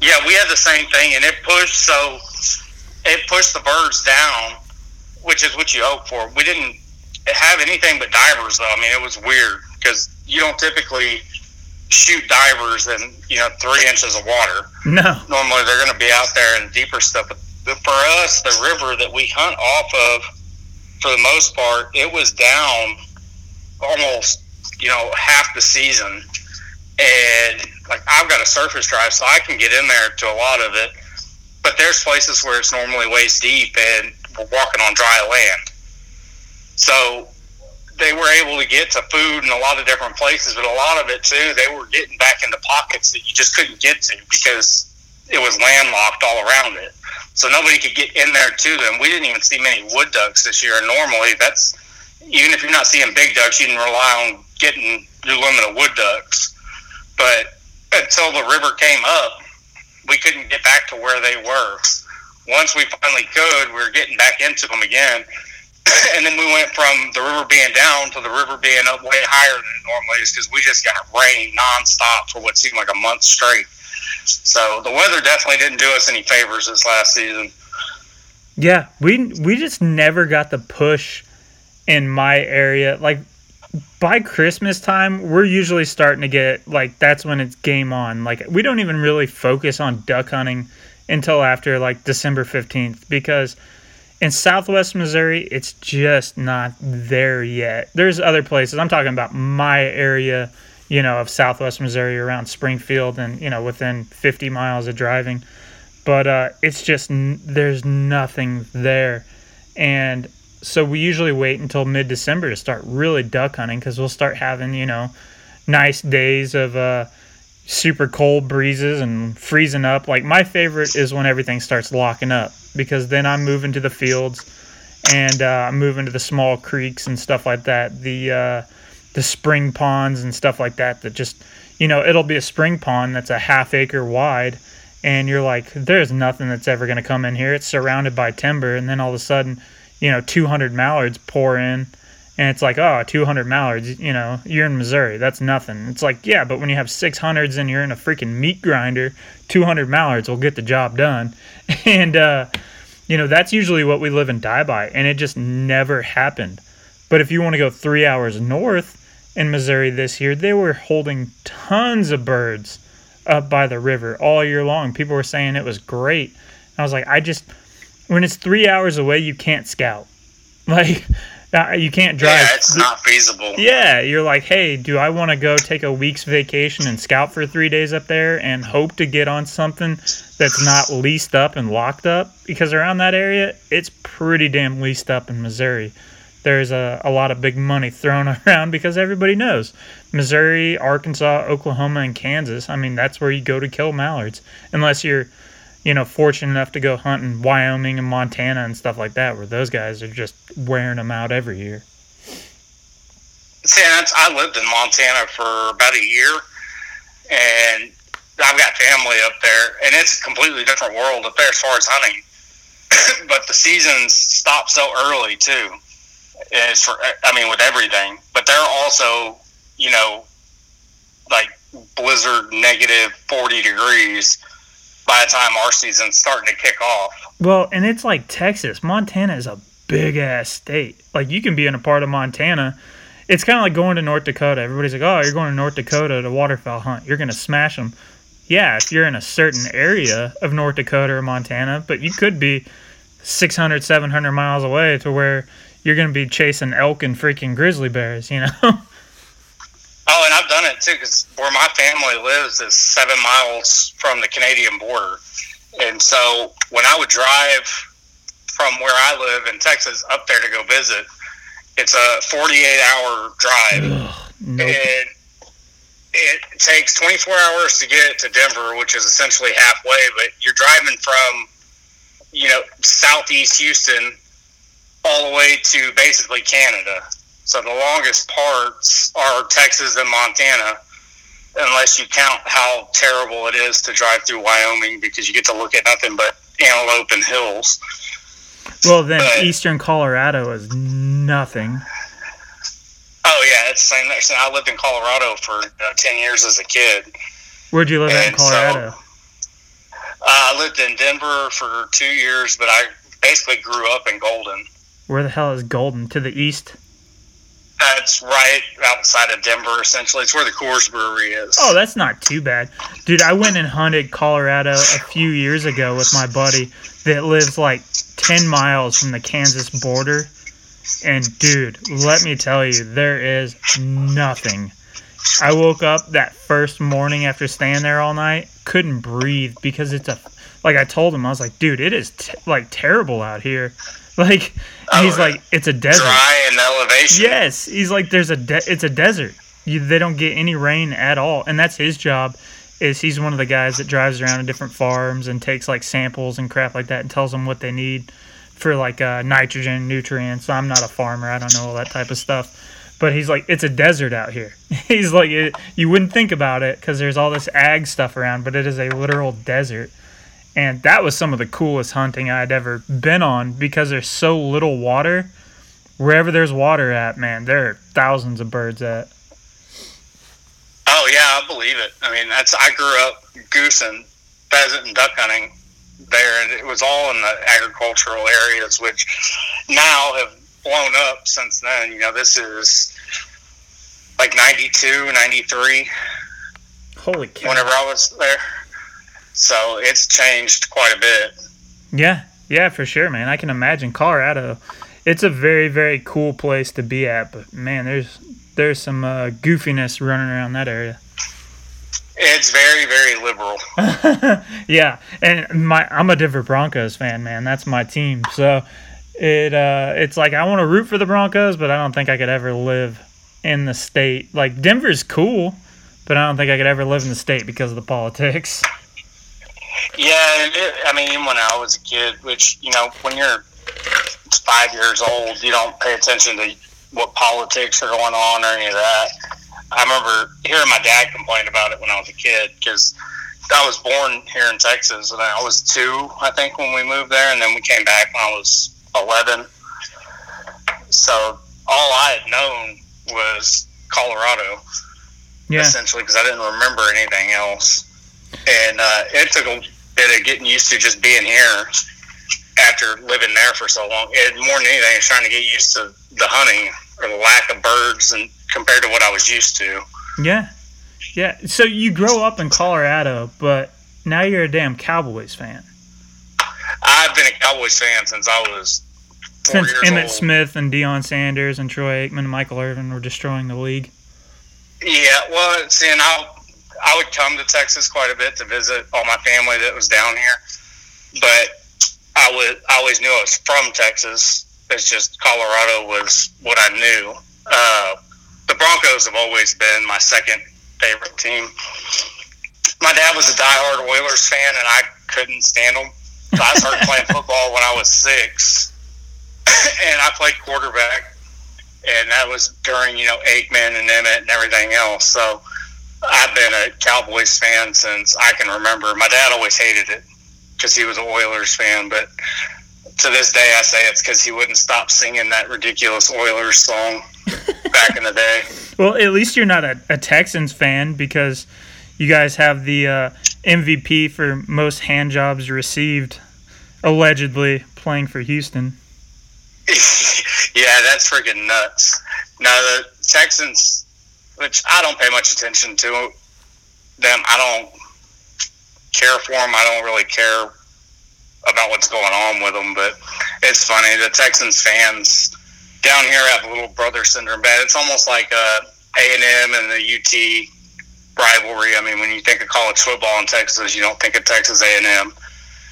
Yeah, we had the same thing, and it pushed so it pushed the birds down, which is what you hope for. We didn't have anything but divers, though. I mean, it was weird because you don't typically shoot divers in, you know, three inches of water. No. Normally they're going to be out there in deeper stuff. But for us, the river that we hunt off of, for the most part, it was down almost, you know, half the season. And, like, I've got a surface drive, so I can get in there to a lot of it. But there's places where it's normally waist deep, and we're walking on dry land. So they were able to get to food in a lot of different places, but a lot of it, too, they were getting back into pockets that you just couldn't get to because it was landlocked all around it. So nobody could get in there to them. We didn't even see many wood ducks this year. Normally, that's, even if you're not seeing big ducks, you can rely on getting your limit of wood ducks. But until the river came up, we couldn't get back to where they were. Once we finally could, we were getting back into them again. And then we went from the river being down to the river being up way higher than it normally is because we just got rain nonstop for what seemed like a month straight. So the weather definitely didn't do us any favors this last season. Yeah, we we just never got the push in my area. Like, by Christmas time, we're usually starting to get, like, that's when it's game on. Like, we don't even really focus on duck hunting until after, like, December fifteenth, because in southwest Missouri, it's just not there yet. There's other places. I'm talking about my area, you know, of southwest Missouri around Springfield and, you know, within fifty miles of driving. But uh, it's just, n- there's nothing there. And so we usually wait until mid-December to start really duck hunting because we'll start having, you know, nice days of uh, super cold breezes and freezing up. Like, my favorite is when everything starts locking up because then I'm moving to the fields and uh, I'm moving to the small creeks and stuff like that, the uh, the spring ponds and stuff like that that just, you know, it'll be a spring pond that's a half acre wide and you're like, there's nothing that's ever going to come in here. It's surrounded by timber, and then all of a sudden, you know, two hundred mallards pour in, and it's like, oh, two hundred mallards, you know, you're in Missouri, that's nothing. It's like, yeah, but when you have six hundreds and you're in a freaking meat grinder, two hundred mallards will get the job done. And, uh, you know, that's usually what we live and die by, and it just never happened. But if you want to go three hours north in Missouri this year, they were holding tons of birds up by the river all year long. People were saying it was great. And I was like, I just... when it's three hours away, you can't scout. Like, you can't drive. Yeah, it's not feasible. Yeah, you're like, hey, do I want to go take a week's vacation and scout for three days up there and hope to get on something that's not leased up and locked up? Because around that area, it's pretty damn leased up in Missouri. There's a, a lot of big money thrown around because everybody knows Missouri, Arkansas, Oklahoma, and Kansas. I mean, that's where you go to kill mallards, unless you're, you know, fortunate enough to go hunt in Wyoming and Montana and stuff like that, where those guys are just wearing them out every year. See, that's, I lived in Montana for about a year, and I've got family up there, and it's a completely different world up there as far as hunting. But the seasons stop so early, too. is for, I mean, with everything, but they're also, you know, like blizzard negative forty degrees by the time our season's starting to kick off. Well, and it's like Texas. Montana is a big ass state. Like, you can be in a part of Montana. It's kind of like going to North Dakota. Everybody's like, oh, you're going to North Dakota to waterfowl hunt. You're going to smash them. Yeah, if you're in a certain area of North Dakota or Montana, but you could be six hundred, seven hundred miles away to where you're going to be chasing elk and freaking grizzly bears, you know? Oh, and I've done it too, because where my family lives is seven miles from the Canadian border. And so when I would drive from where I live in Texas up there to go visit, it's a forty-eight hour drive. Ugh, nope. And it takes twenty-four hours to get to Denver, which is essentially halfway, but you're driving from, you know, southeast Houston all the way to basically Canada. So the longest parts are Texas and Montana, unless you count how terrible it is to drive through Wyoming, because you get to look at nothing but antelope and hills. Well, then but, eastern Colorado is nothing. Oh, yeah, it's the same thing. I lived in Colorado for uh, ten years as a kid. Where'd you live and in Colorado? So, uh, I lived in Denver for two years, but I basically grew up in Golden. Where the hell is Golden? To the east? That's right outside of Denver, essentially. It's where the Coors Brewery is. Oh, that's not too bad. Dude, I went and hunted Colorado a few years ago with my buddy that lives like ten miles from the Kansas border. And, dude, let me tell you, there is nothing. I woke up that first morning after staying there all night, couldn't breathe because it's a – like I told him, I was like, dude, it is, t- like, terrible out here. Like, oh, he's like, it's a desert. Dry and elevation. Yes. He's like, there's a de- it's a desert. You, they don't get any rain at all. And that's his job, is he's one of the guys that drives around to different farms and takes, like, samples and crap like that and tells them what they need for, like, uh, nitrogen, nutrients. I'm not a farmer. I don't know all that type of stuff. But he's like, it's a desert out here. He's like, it, you wouldn't think about it because there's all this ag stuff around, but it is a literal desert. And that was some of the coolest hunting I'd ever been on, because there's so little water. Wherever there's water at, man, there are thousands of birds at. Oh, yeah, I believe it. I mean, that's I grew up goose and pheasant and duck hunting there, and it was all in the agricultural areas, which now have blown up since then. You know, this is like ninety-two, ninety-three. Holy cow. Whenever I was there. So it's changed quite a bit. Yeah, yeah, for sure, man. I can imagine Colorado. It's a very, very cool place to be at, but man, there's there's some uh, goofiness running around that area. It's very, very liberal. Yeah, and my I'm a Denver Broncos fan, man. That's my team. So it uh, it's like I want to root for the Broncos, but I don't think I could ever live in the state. Like, Denver's cool, but I don't think I could ever live in the state because of the politics. Yeah, it, I mean, when I was a kid, which, you know, when you're five years old, you don't pay attention to what politics are going on or any of that. I remember hearing my dad complain about it when I was a kid, because I was born here in Texas, and I was two, I think, when we moved there, and then we came back when I was eleven. So all I had known was Colorado, yeah, essentially, because I didn't remember anything else. And uh, it took a bit of getting used to just being here after living there for so long. It, more than anything, it's trying to get used to the hunting or the lack of birds and compared to what I was used to. Yeah. Yeah. So you grow up in Colorado, but now you're a damn Cowboys fan. I've been a Cowboys fan since I was four since years Emmett old. Smith and Deion Sanders and Troy Aikman and Michael Irvin were destroying the league. Yeah. Well, see, and I'll... I would come to Texas quite a bit to visit all my family that was down here, but I would I always knew I was from Texas. It's just Colorado was what I knew. Uh, the Broncos have always been my second favorite team. My dad was a diehard Oilers fan, and I couldn't stand them. So I started playing football when I was six, and I played quarterback, and that was during, you know, Aikman and Emmett and everything else. So I've been a Cowboys fan since I can remember. My dad always hated it because he was an Oilers fan, but to this day, I say it's because he wouldn't stop singing that ridiculous Oilers song back in the day. Well, at least you're not a, a Texans fan, because you guys have the uh, M V P for most hand jobs received, allegedly, playing for Houston. Yeah, that's freaking nuts. Now, the Texans, which I don't pay much attention to them, I don't care for them. I don't really care about what's going on with them, but it's funny. The Texans fans down here have a little brother syndrome bad. It's almost like uh, A and M and the U T rivalry. I mean, when you think of college football in Texas, you don't think of Texas A and M.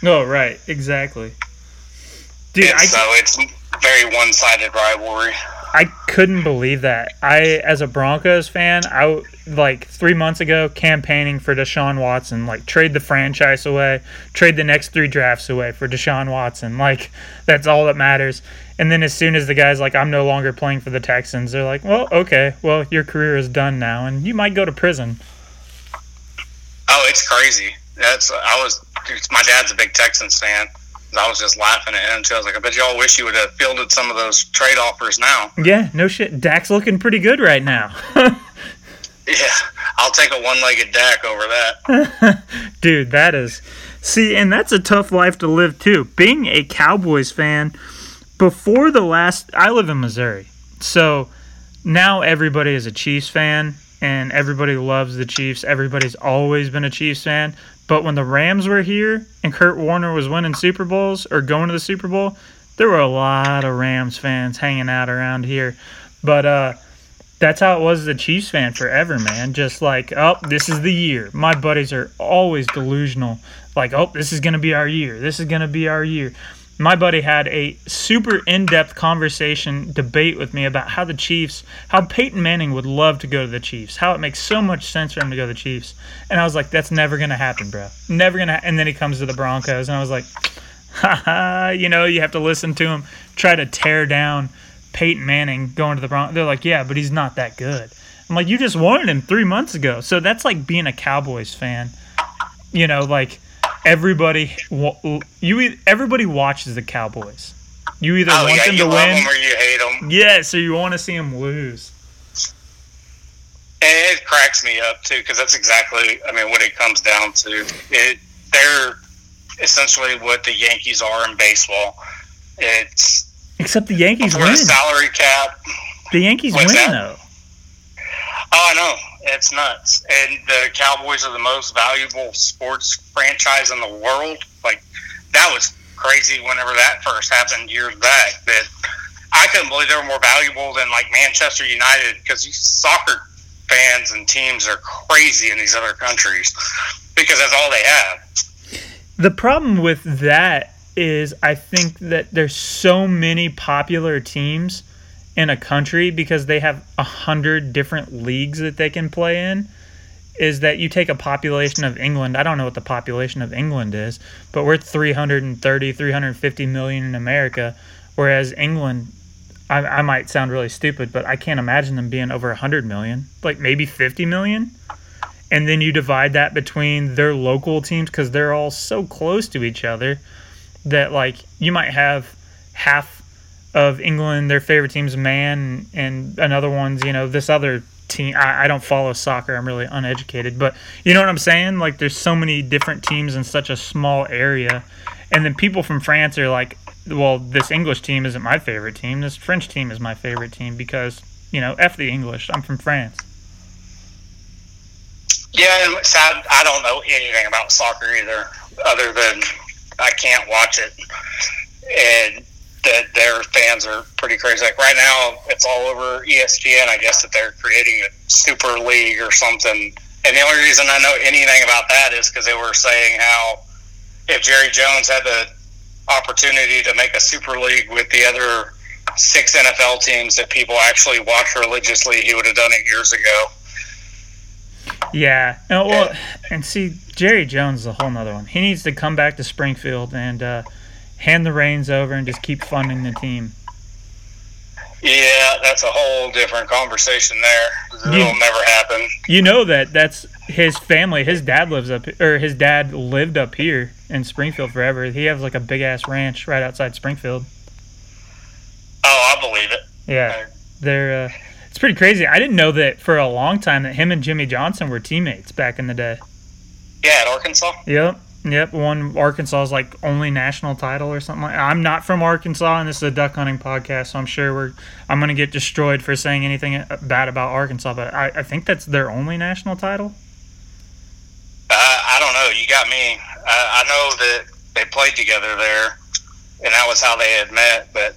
Oh, right. Exactly. Dude, and I... so it's very one-sided rivalry. I couldn't believe that. I, as a Broncos fan, I, like, three months ago, campaigning for Deshaun Watson, like, trade the franchise away, trade the next three drafts away for Deshaun Watson. Like, that's all that matters. And then as soon as the guy's like, I'm no longer playing for the Texans, they're like, well, okay, well, your career is done now, and you might go to prison. Oh, it's crazy. That's, I was, my dad's a big Texans fan. I was just laughing at him, too. I was like, I bet y'all wish you would have fielded some of those trade offers now. Yeah, no shit. Dak's looking pretty good right now. Yeah, I'll take a one-legged Dak over that. Dude, that is... See, and that's a tough life to live, too. Being a Cowboys fan, before the last... I live in Missouri, so now everybody is a Chiefs fan, and everybody loves the Chiefs. Everybody's always been a Chiefs fan. But when the Rams were here and Kurt Warner was winning Super Bowls or going to the Super Bowl, there were a lot of Rams fans hanging out around here. But uh, that's how it was as a Chiefs fan forever, man. Just like, oh, this is the year. My buddies are always delusional. Like, oh, this is going to be our year. This is going to be our year. My buddy had a super in-depth conversation debate with me about how the Chiefs, how Peyton Manning would love to go to the Chiefs, how it makes so much sense for him to go to the Chiefs. And I was like, that's never going to happen, bro. Never going to ha-. And then he comes to the Broncos, and I was like, haha, you know, you have to listen to him try to tear down Peyton Manning going to the Broncos. They're like, yeah, but he's not that good. I'm like, you just wanted him three months ago. So that's like being a Cowboys fan, you know, like – Everybody, you everybody watches the Cowboys. You either oh, want yeah, them to you win, love them or you hate them. Yeah, so you want to see them lose. And it cracks me up too, because that's exactly, I mean, what it comes down to. It, they're essentially what the Yankees are in baseball. It's except the Yankees win. The salary cap. The Yankees win that? though. Oh, I know. It's nuts. And the Cowboys are the most valuable sports franchise in the world. Like, that was crazy whenever that first happened years back. That I couldn't believe they were more valuable than, like, Manchester United, because soccer fans and teams are crazy in these other countries because that's all they have. The problem with that is I think that there's so many popular teams in a country, because they have a hundred different leagues that they can play in, is that you take a population of England. I don't know what the population of England is, but we're three hundred thirty, three hundred fifty million in America, whereas England, I, I might sound really stupid, but I can't imagine them being over one hundred million, like maybe fifty million. And then you divide that between their local teams, because they're all so close to each other that, like, you might have half of England, their favorite team's Man, and another one's, you know, this other team. I, I don't follow soccer. I'm really uneducated. But you know what I'm saying? Like, there's so many different teams in such a small area. And then people from France are like, well, this English team isn't my favorite team. This French team is my favorite team because, you know, F the English. I'm from France. Yeah, and sad, I don't know anything about soccer either, other than I can't watch it. And that their fans are pretty crazy. Like, right now, it's all over E S P N, I guess, that they're creating a super league or something. And the only reason I know anything about that is because they were saying how if Jerry Jones had the opportunity to make a super league with the other six N F L teams that people actually watch religiously, he would have done it years ago. Yeah. No, well, and, and see, Jerry Jones is a whole nother one. He needs to come back to Springfield and uh, – hand the reins over and just keep funding the team. Yeah, that's a whole different conversation there. It'll never happen. You know that that's his family. His dad lives up, or his dad lived up here in Springfield forever. He has like a big ass ranch right outside Springfield. Oh, I believe it. Yeah, they're. Uh, it's pretty crazy. I didn't know that for a long time that him and Jimmy Johnson were teammates back in the day. Yeah, at Arkansas. Yep, yep. Won Arkansas's like only national title or something. Like that. I'm not from Arkansas, and this is a duck hunting podcast, so I'm sure we're. I'm gonna get destroyed for saying anything bad about Arkansas, but I, I think that's their only national title. Uh, I don't know. You got me. I, I know that they played together there, and that was how they had met, but.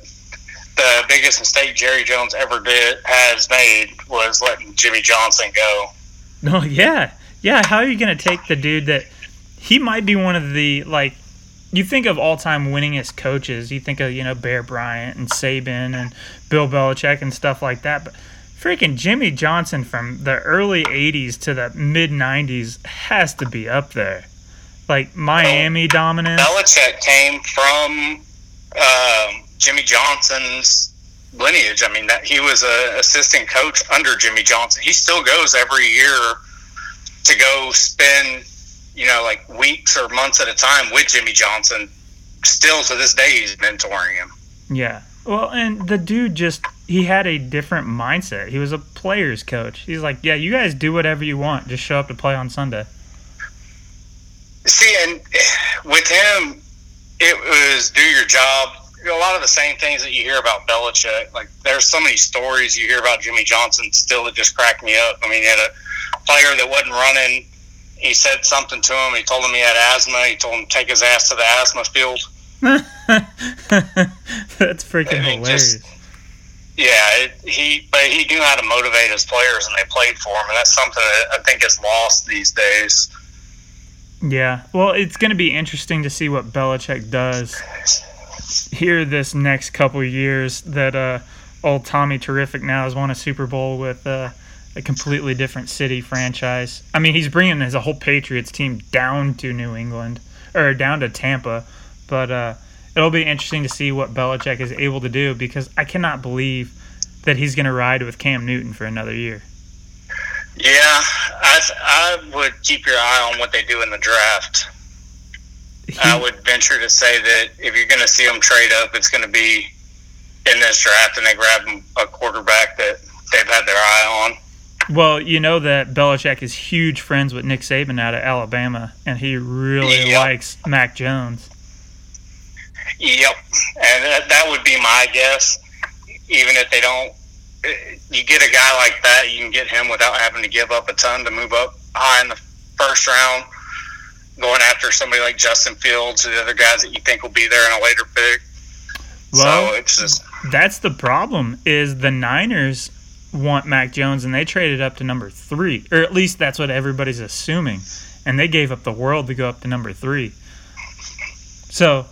The biggest mistake Jerry Jones ever did has made was letting Jimmy Johnson go. No, oh, yeah, yeah. How are you gonna take the dude that he might be one of the like? You think of all-time winningest coaches. You think of you know Bear Bryant and Saban and Bill Belichick and stuff like that. But freaking Jimmy Johnson from the early eighties to the mid nineties has to be up there. Like Miami so, dominance. Belichick came from. Uh, Jimmy Johnson's lineage. I mean, that he was an assistant coach under Jimmy Johnson. He still goes every year to go spend, you know, like weeks or months at a time with Jimmy Johnson. Still to this day, he's mentoring him. Yeah. Well, and the dude just, he had a different mindset. He was a player's coach. He's like, yeah, you guys do whatever you want. Just show up to play on Sunday. See, and with him, it was do your job. A lot of the same things that you hear about Belichick, like there's so many stories you hear about Jimmy Johnson still that just cracked me up. I mean, he had a player that wasn't running. He said something to him. He told him he had asthma. He told him to take his ass to the asthma field. That's freaking I mean, hilarious. Just, yeah, it, he but he knew how to motivate his players, and they played for him, and that's something that I think is lost these days. Yeah, well, it's going to be interesting to see what Belichick does here this next couple of years that uh, old Tommy Terrific now has won a Super Bowl with uh, a completely different city franchise. I mean, he's bringing his whole Patriots team down to New England, or down to Tampa, but uh, it'll be interesting to see what Belichick is able to do because I cannot believe that he's going to ride with Cam Newton for another year. Yeah, I, I would keep your eye on what they do in the draft. He, I would venture to say that if you're going to see them trade up, it's going to be in this draft, and they grab a quarterback that they've had their eye on. Well, you know that Belichick is huge friends with Nick Saban out of Alabama, and he really yep. likes Mac Jones. Yep, and that, that would be my guess. Even if they don't, you get a guy like that, you can get him without having to give up a ton to move up high in the first round. Going after somebody like Justin Fields or the other guys that you think will be there in a later pick. Well, so it's just... that's the problem is the Niners want Mac Jones, and they traded up to number three, or at least that's what everybody's assuming, and they gave up the world to go up to number three. So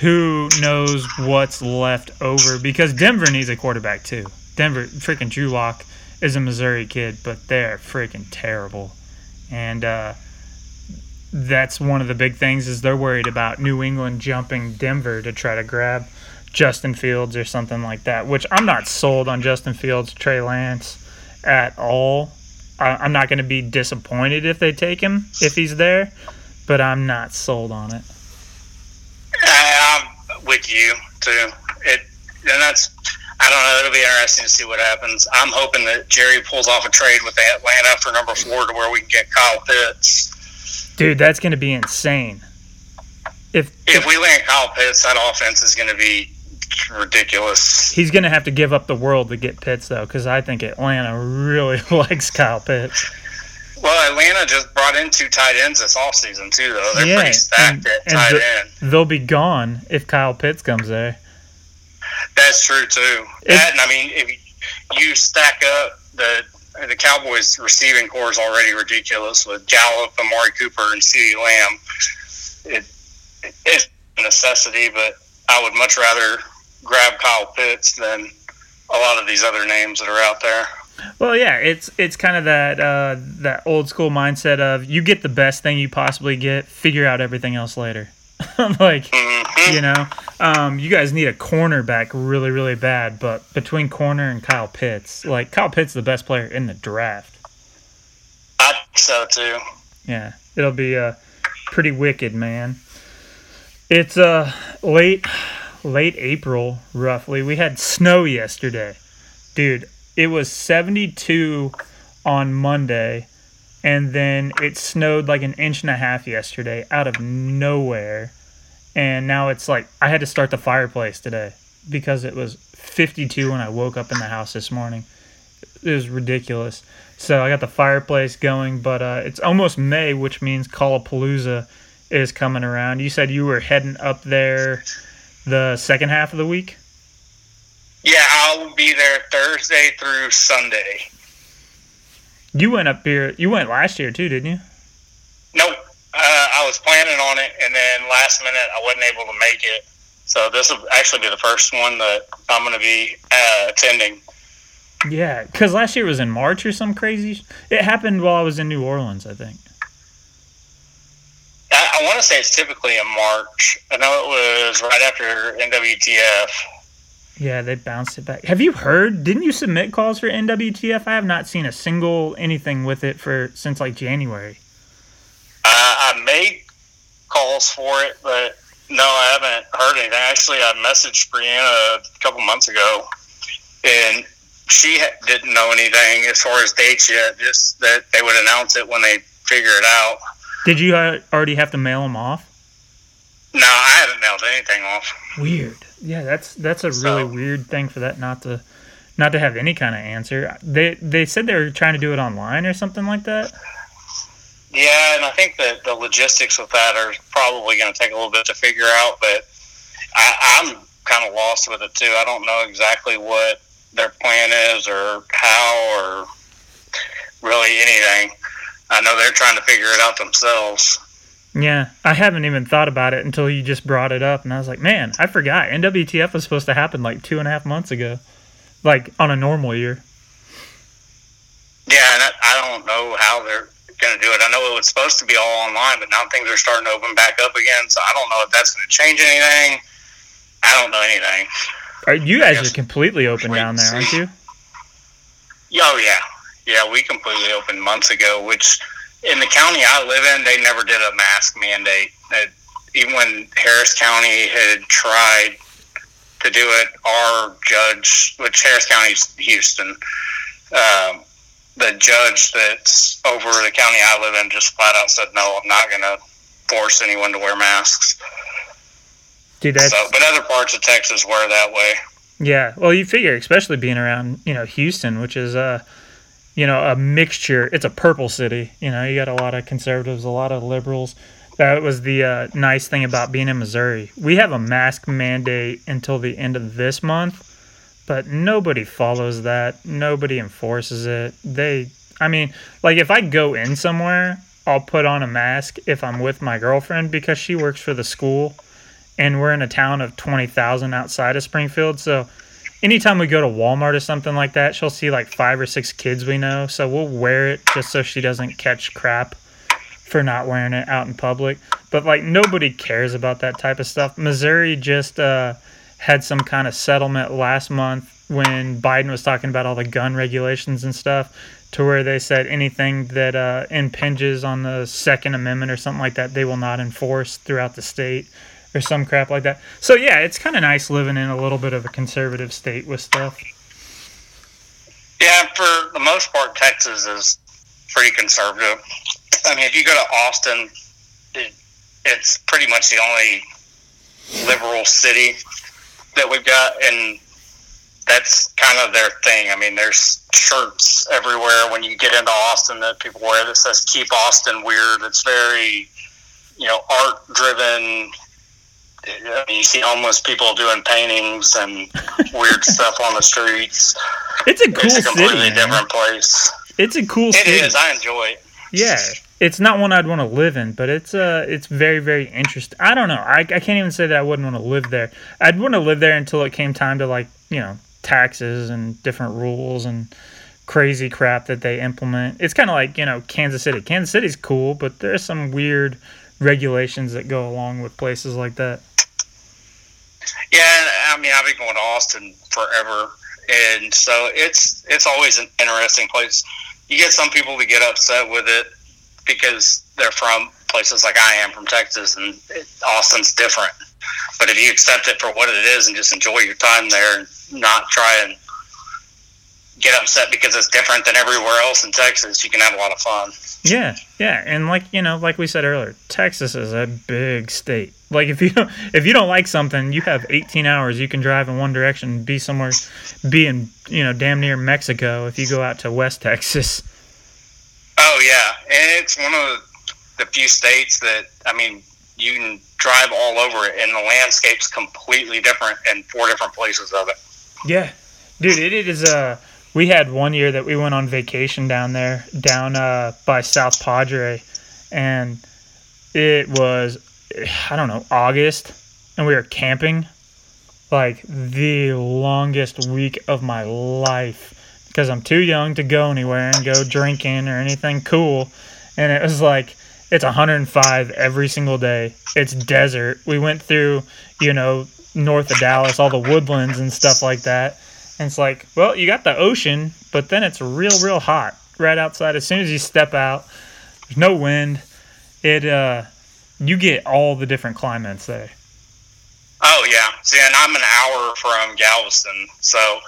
who knows what's left over because Denver needs a quarterback too. Denver, freaking Drew Lock is a Missouri kid, but they're freaking terrible. And, uh, that's one of the big things is they're worried about New England jumping Denver to try to grab Justin Fields or something like that, which I'm not sold on Justin Fields, Trey Lance at all. I'm not going to be disappointed if they take him, if he's there, but I'm not sold on it. I'm with you, too. It, and that's, I don't know, it'll be interesting to see what happens. I'm hoping that Jerry pulls off a trade with Atlanta for number four to where we can get Kyle Pitts. Dude, that's going to be insane. If if we land Kyle Pitts, that offense is going to be ridiculous. He's going to have to give up the world to get Pitts, though, because I think Atlanta really likes Kyle Pitts. Well, Atlanta just brought in two tight ends this offseason, too, though. They're yeah, pretty stacked and, at and tight end. They'll be gone if Kyle Pitts comes there. That's true, too. If, that, and, I mean, if you stack up the – the Cowboys' receiving core is already ridiculous with Gallup, Amari Cooper, and CeeDee Lamb. It, it is a necessity, but I would much rather grab Kyle Pitts than a lot of these other names that are out there. Well, yeah, it's it's kind of that uh, that old school mindset of you get the best thing you possibly get, figure out everything else later. like, mm-hmm. you know, um, you guys need a cornerback really, really bad, but between corner and Kyle Pitts, like, Kyle Pitts is the best player in the draft. I think so, too. Yeah, it'll be uh, pretty wicked, man. It's uh late late April roughly. We had snow yesterday. Dude, it was seventy-two on Monday, and then it snowed like an inch and a half yesterday out of nowhere. And now it's like I had to start the fireplace today because it was fifty-two when I woke up in the house this morning. It was ridiculous. So I got the fireplace going, but uh, it's almost May, which means Colapalooza is coming around. You said you were heading up there the second half of the week? Yeah, I'll be there Thursday through Sunday. You went up here. You went last year too, didn't you? Nope. Uh, I was planning on it, and then last minute I wasn't able to make it. So this will actually be the first one that I'm going to be uh, attending. Yeah, because last year was in March or some crazy. Sh- it happened while I was in New Orleans, I think. I, I want to say it's typically in March. I know it was right after N W T F. Yeah, they bounced it back. Have you heard? Didn't you submit calls for N W T F? I have not seen a single anything with it for since like January. Uh, I made calls for it, but no, I haven't heard anything. Actually, I messaged Brianna a couple months ago, and she ha- didn't know anything as far as dates yet. Just that they would announce it when they figure it out. Did you uh, already have to mail them off? No, I haven't mailed anything off. Weird. Yeah, that's that's a really so, weird thing for that not to not to have any kind of answer. They they said they were trying to do it online or something like that. Yeah, and I think that the logistics with that are probably going to take a little bit to figure out. But I, I'm kind of lost with it too. I don't know exactly what their plan is or how or really anything. I know they're trying to figure it out themselves. Yeah, I haven't even thought about it until you just brought it up, and I was like, man, I forgot. N W T F was supposed to happen like two and a half months ago, like on a normal year. Yeah, and I, I don't know how they're going to do it. I know it was supposed to be all online, but now things are starting to open back up again, so I don't know if that's going to change anything. I don't know anything. Are you guys are completely open down there, aren't you? Oh, yeah. Yeah, we completely opened months ago, which... in the county I live in, they never did a mask mandate. Even when Harris County had tried to do it, our judge, which Harris County's Houston, um, the judge that's over the county I live in just flat out said, no, I'm not going to force anyone to wear masks. Dude, that's... So, but other parts of Texas were that way. Yeah, well, you figure, especially being around, you know, Houston, which is... uh. you know, a mixture. It's a purple city. You know, you got a lot of conservatives, a lot of liberals. That was the uh, nice thing about being in Missouri. We have a mask mandate until the end of this month, but nobody follows that. Nobody enforces it. They, I mean, like if I go in somewhere, I'll put on a mask if I'm with my girlfriend because she works for the school and we're in a town of twenty thousand outside of Springfield. So anytime we go to Walmart or something like that, she'll see like five or six kids we know. So we'll wear it just so she doesn't catch crap for not wearing it out in public. But like nobody cares about that type of stuff. Missouri just uh, had some kind of settlement last month when Biden was talking about all the gun regulations and stuff to where they said anything that uh, impinges on the Second Amendment or something like that, they will not enforce throughout the state. Or some crap like that. So, yeah, it's kind of nice living in a little bit of a conservative state with stuff. Yeah, for the most part, Texas is pretty conservative. I mean, if you go to Austin, it, it's pretty much the only liberal city that we've got, and that's kind of their thing. I mean, there's shirts everywhere when you get into Austin that people wear that says, "Keep Austin Weird." It's very, you know, art-driven. I mean, you see homeless people doing paintings and weird stuff on the streets. It's a cool it's a completely city, man. Different place. It's a cool it city. It is. I enjoy it. Yeah. It's not one I'd want to live in, but it's uh, it's very, very interesting. I don't know. I, I can't even say that I wouldn't want to live there. I'd want to live there until it came time to, like, you know, taxes and different rules and crazy crap that they implement. It's kind of like, you know, Kansas City. Kansas City's cool, but there's some weird regulations that go along with places like that. Yeah, I mean, I've been going to Austin forever, and so it's it's always an interesting place. You get some people that get upset with it because they're from places like I am from Texas, and it, Austin's different. But if you accept it for what it is and just enjoy your time there, and not try and get upset because it's different than everywhere else in Texas, you can have a lot of fun. Yeah, yeah, and like you know, like we said earlier, Texas is a big state. Like if you don't, if you don't like something, you have eighteen hours you can drive in one direction and be somewhere, be in you know damn near Mexico if you go out to West Texas. Oh yeah, and it's one of the few states that I mean you can drive all over it, and the landscape's completely different in four different places of it. Yeah, dude, it, it is a. Uh, We had one year that we went on vacation down there, down uh, by South Padre, and it was, I don't know, August, and we were camping, like, the longest week of my life, because I'm too young to go anywhere and go drinking or anything cool, and it was like, it's one hundred five every single day, it's desert, we went through, you know, north of Dallas, all the woodlands and stuff like that. And it's like, well, you got the ocean, but then it's real, real hot right outside. As soon as you step out, there's no wind. It, uh, you get all the different climates there. Oh, yeah. See, and I'm an hour from Galveston, so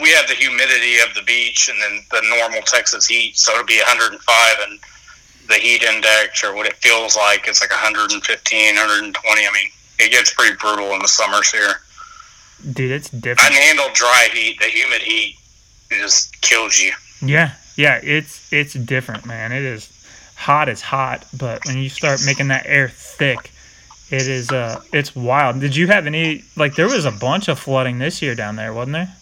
we have the humidity of the beach and then the normal Texas heat, so it'll be one hundred five, and the heat index, or what it feels like, it's like one fifteen, one twenty. I mean, it gets pretty brutal in the summers here. Dude, it's different. I can handle dry heat. The humid heat just kills you. Yeah, yeah, it's it's different, man. It is hot as hot, but when you start making that air thick, it is uh, it's wild. Did you have any? Like, there was a bunch of flooding this year down there, wasn't there?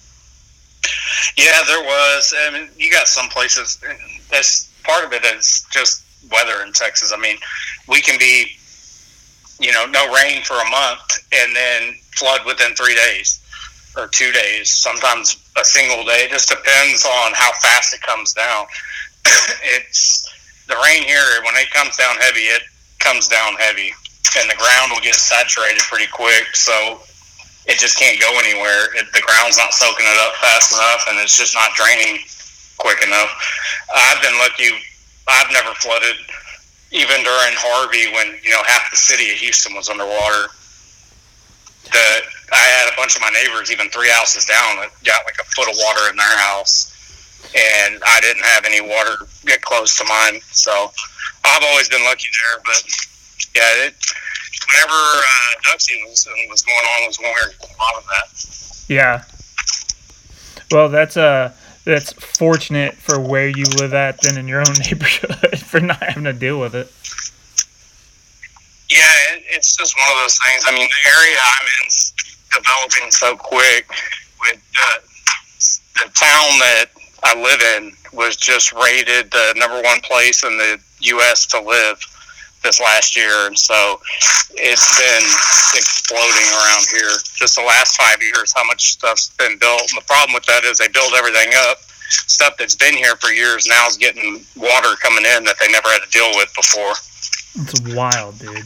Yeah, there was. I mean, you got some places. That's part of it is just weather in Texas. I mean, we can be, you know, no rain for a month, and then flood within three days or two days, sometimes a single day. It just depends on how fast it comes down. It's the rain here, when it comes down heavy, it comes down heavy, and the ground will get saturated pretty quick, so it just can't go anywhere. It, the ground's not soaking it up fast enough, and it's just not draining quick enough. I've been lucky. I've never flooded, even during Harvey when, you know, half the city of Houston was underwater. The, I had a bunch of my neighbors, even three houses down, that got like a foot of water in their house, and I didn't have any water get close to mine. So I've always been lucky there. But yeah, it, whenever uh, duck season was, was going on, was when we were getting a lot of that. Yeah. Well, that's uh that's fortunate for where you live at, than in your own neighborhood, for not having to deal with it. Yeah, it's just one of those things. I mean, the area I'm in is developing so quick. With uh, the town that I live in was just rated the number one place in the U S to live this last year, and so it's been exploding around here. Just the last five years, how much stuff's been built. And the problem with that is they build everything up. Stuff that's been here for years now is getting water coming in that they never had to deal with before. It's wild, dude.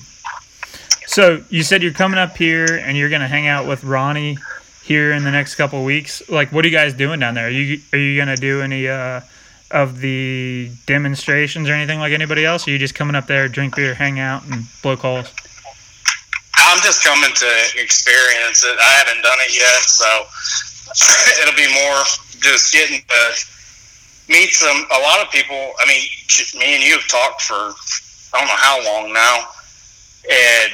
So you said you're coming up here and you're gonna hang out with Ronnie here in the next couple of weeks. Like, what are you guys doing down there? Are you are you gonna do any uh, of the demonstrations or anything like anybody else? Or are you just coming up there, drink beer, hang out, and blow calls? I'm just coming to experience it. I haven't done it yet, so it'll be more just getting to meet some a lot of people. I mean, me and you have talked for I don't know how long now, and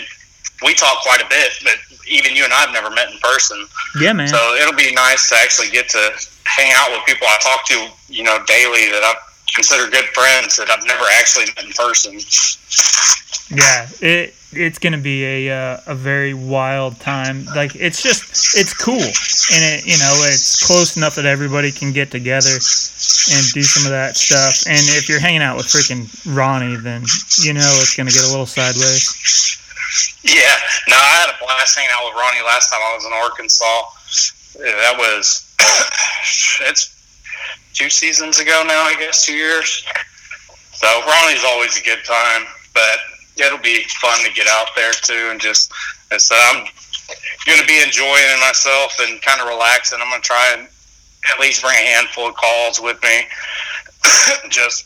we talk quite a bit, but even you and I have never met in person. Yeah, man. So it'll be nice to actually get to hang out with people I talk to, you know, daily that I consider good friends that I've never actually met in person. Yeah, it it's going to be a uh, a very wild time. Like, it's just, it's cool. And, it, you know, it's close enough that everybody can get together and do some of that stuff. And if you're hanging out with freaking Ronnie, then, you know, it's going to get a little sideways. Yeah, no, I had a blast hanging out with Ronnie last time I was in Arkansas. That was, it's two seasons ago now, I guess, two years. So Ronnie's always a good time, but it'll be fun to get out there too, and just, and so I'm going to be enjoying myself and kind of relaxing. I'm going to try and at least bring a handful of calls with me, just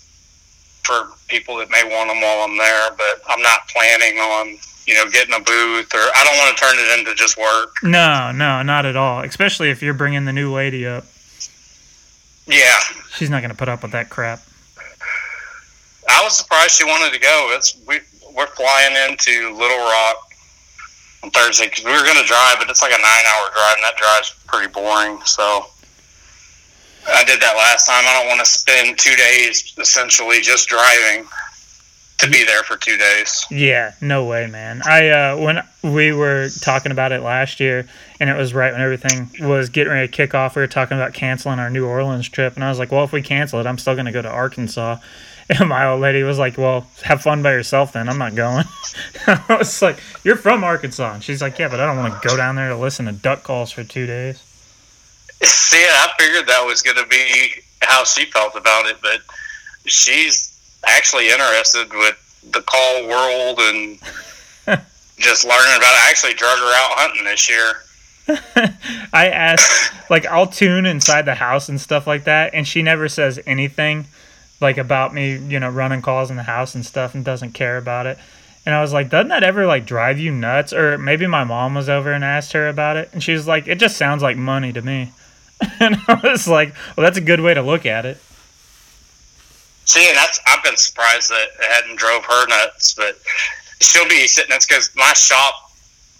for people that may want them while I'm there, but I'm not planning on, you know, getting a booth, or I don't want to turn it into just work. No, no, not at all. Especially if you're bringing the new lady up. Yeah. She's not going to put up with that crap. I was surprised she wanted to go. It's we, we're flying into Little Rock on Thursday because we were going to drive, but it's like a nine-hour drive, and that drive's pretty boring. So I did that last time. I don't want to spend two days essentially just driving to be there for two days. Yeah, no way, man. I uh, when we were talking about it last year, and it was right when everything was getting ready to kick off, we were talking about canceling our New Orleans trip, and I was like, well, if we cancel it, I'm still going to go to Arkansas. And my old lady was like, well, have fun by yourself then. I'm not going. I was like, you're from Arkansas. And she's like, yeah, but I don't want to go down there to listen to duck calls for two days. See, I figured that was going to be how she felt about it, but she's actually interested with the call world and just learning about it. I actually drug her out hunting this year. I asked, like, I'll tune inside the house and stuff like that, and she never says anything. Like about me, you know, running calls in the house and stuff, and doesn't care about it. And I was like, doesn't that ever like drive you nuts? Or maybe my mom was over and asked her about it, and she was like, it just sounds like money to me. And I was like, well, that's a good way to look at it. See, and that's I've been surprised that it hadn't drove her nuts, but she'll be sitting. That's because my shop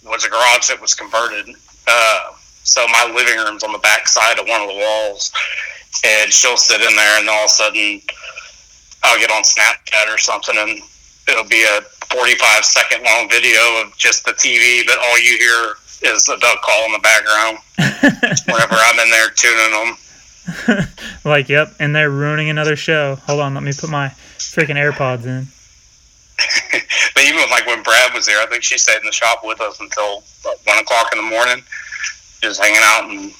was a garage that was converted, uh, so my living room's on the back side of one of the walls, and she'll sit in there, and all of a sudden I'll get on Snapchat or something, and it'll be a forty-five second long video of just the T V, but all you hear is a duck call in the background whenever I'm in there tuning them. Like, yep, and they're ruining another show. Hold on, let me put my freaking AirPods in. But even with, like, when Brad was there, I think she stayed in the shop with us until like, one o'clock in the morning, just hanging out. And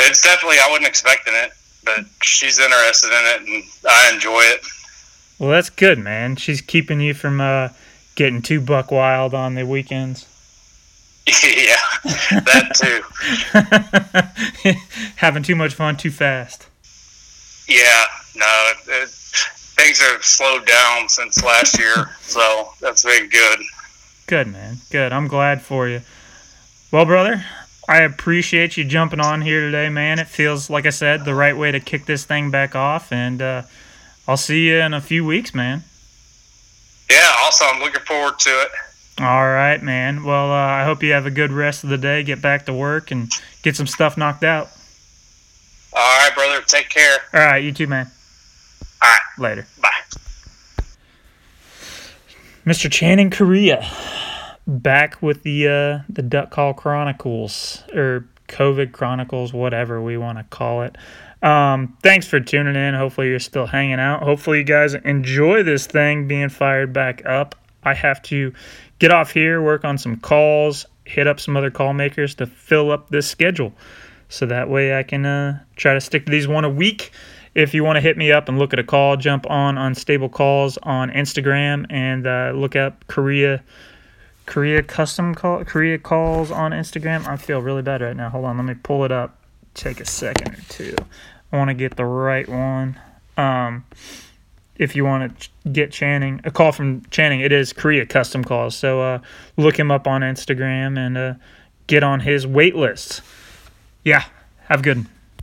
it's definitely, I wasn't expecting it, but she's interested in it, and I enjoy it. Well, that's good, man. She's keeping you from uh, getting too buck wild on the weekends. Yeah, that too. Having too much fun too fast. Yeah, no, it, it, things have slowed down since last year, so that's been good. Good, man. Good. I'm glad for you. Well, brother, I appreciate you jumping on here today, man. It feels, like I said, the right way to kick this thing back off, and uh, I'll see you in a few weeks, man. Yeah, awesome. I'm looking forward to it. All right, man. Well, uh, I hope you have a good rest of the day. Get back to work and get some stuff knocked out. All right, brother. Take care. All right, you too, man. All right. Later. Bye. Mister Channing Crea. Back with the uh, the Duck Call Chronicles, or COVID Chronicles, whatever we want to call it. Um, thanks for tuning in. Hopefully you're still hanging out. Hopefully you guys enjoy this thing being fired back up. I have to get off here, work on some calls, hit up some other call makers to fill up this schedule. So that way I can uh, try to stick to these one a week. If you want to hit me up and look at a call, jump on Unstable Calls on Instagram and uh, look up Korea Korea Custom Call, Korea Calls on Instagram. I feel really bad right now. Hold on, let me pull it up. Take a second or two. I want to get the right one. Um, if you want to get Channing, a call from Channing, it is Korea Custom Calls. So uh, look him up on Instagram and uh, get on his wait list. Yeah, have a good one.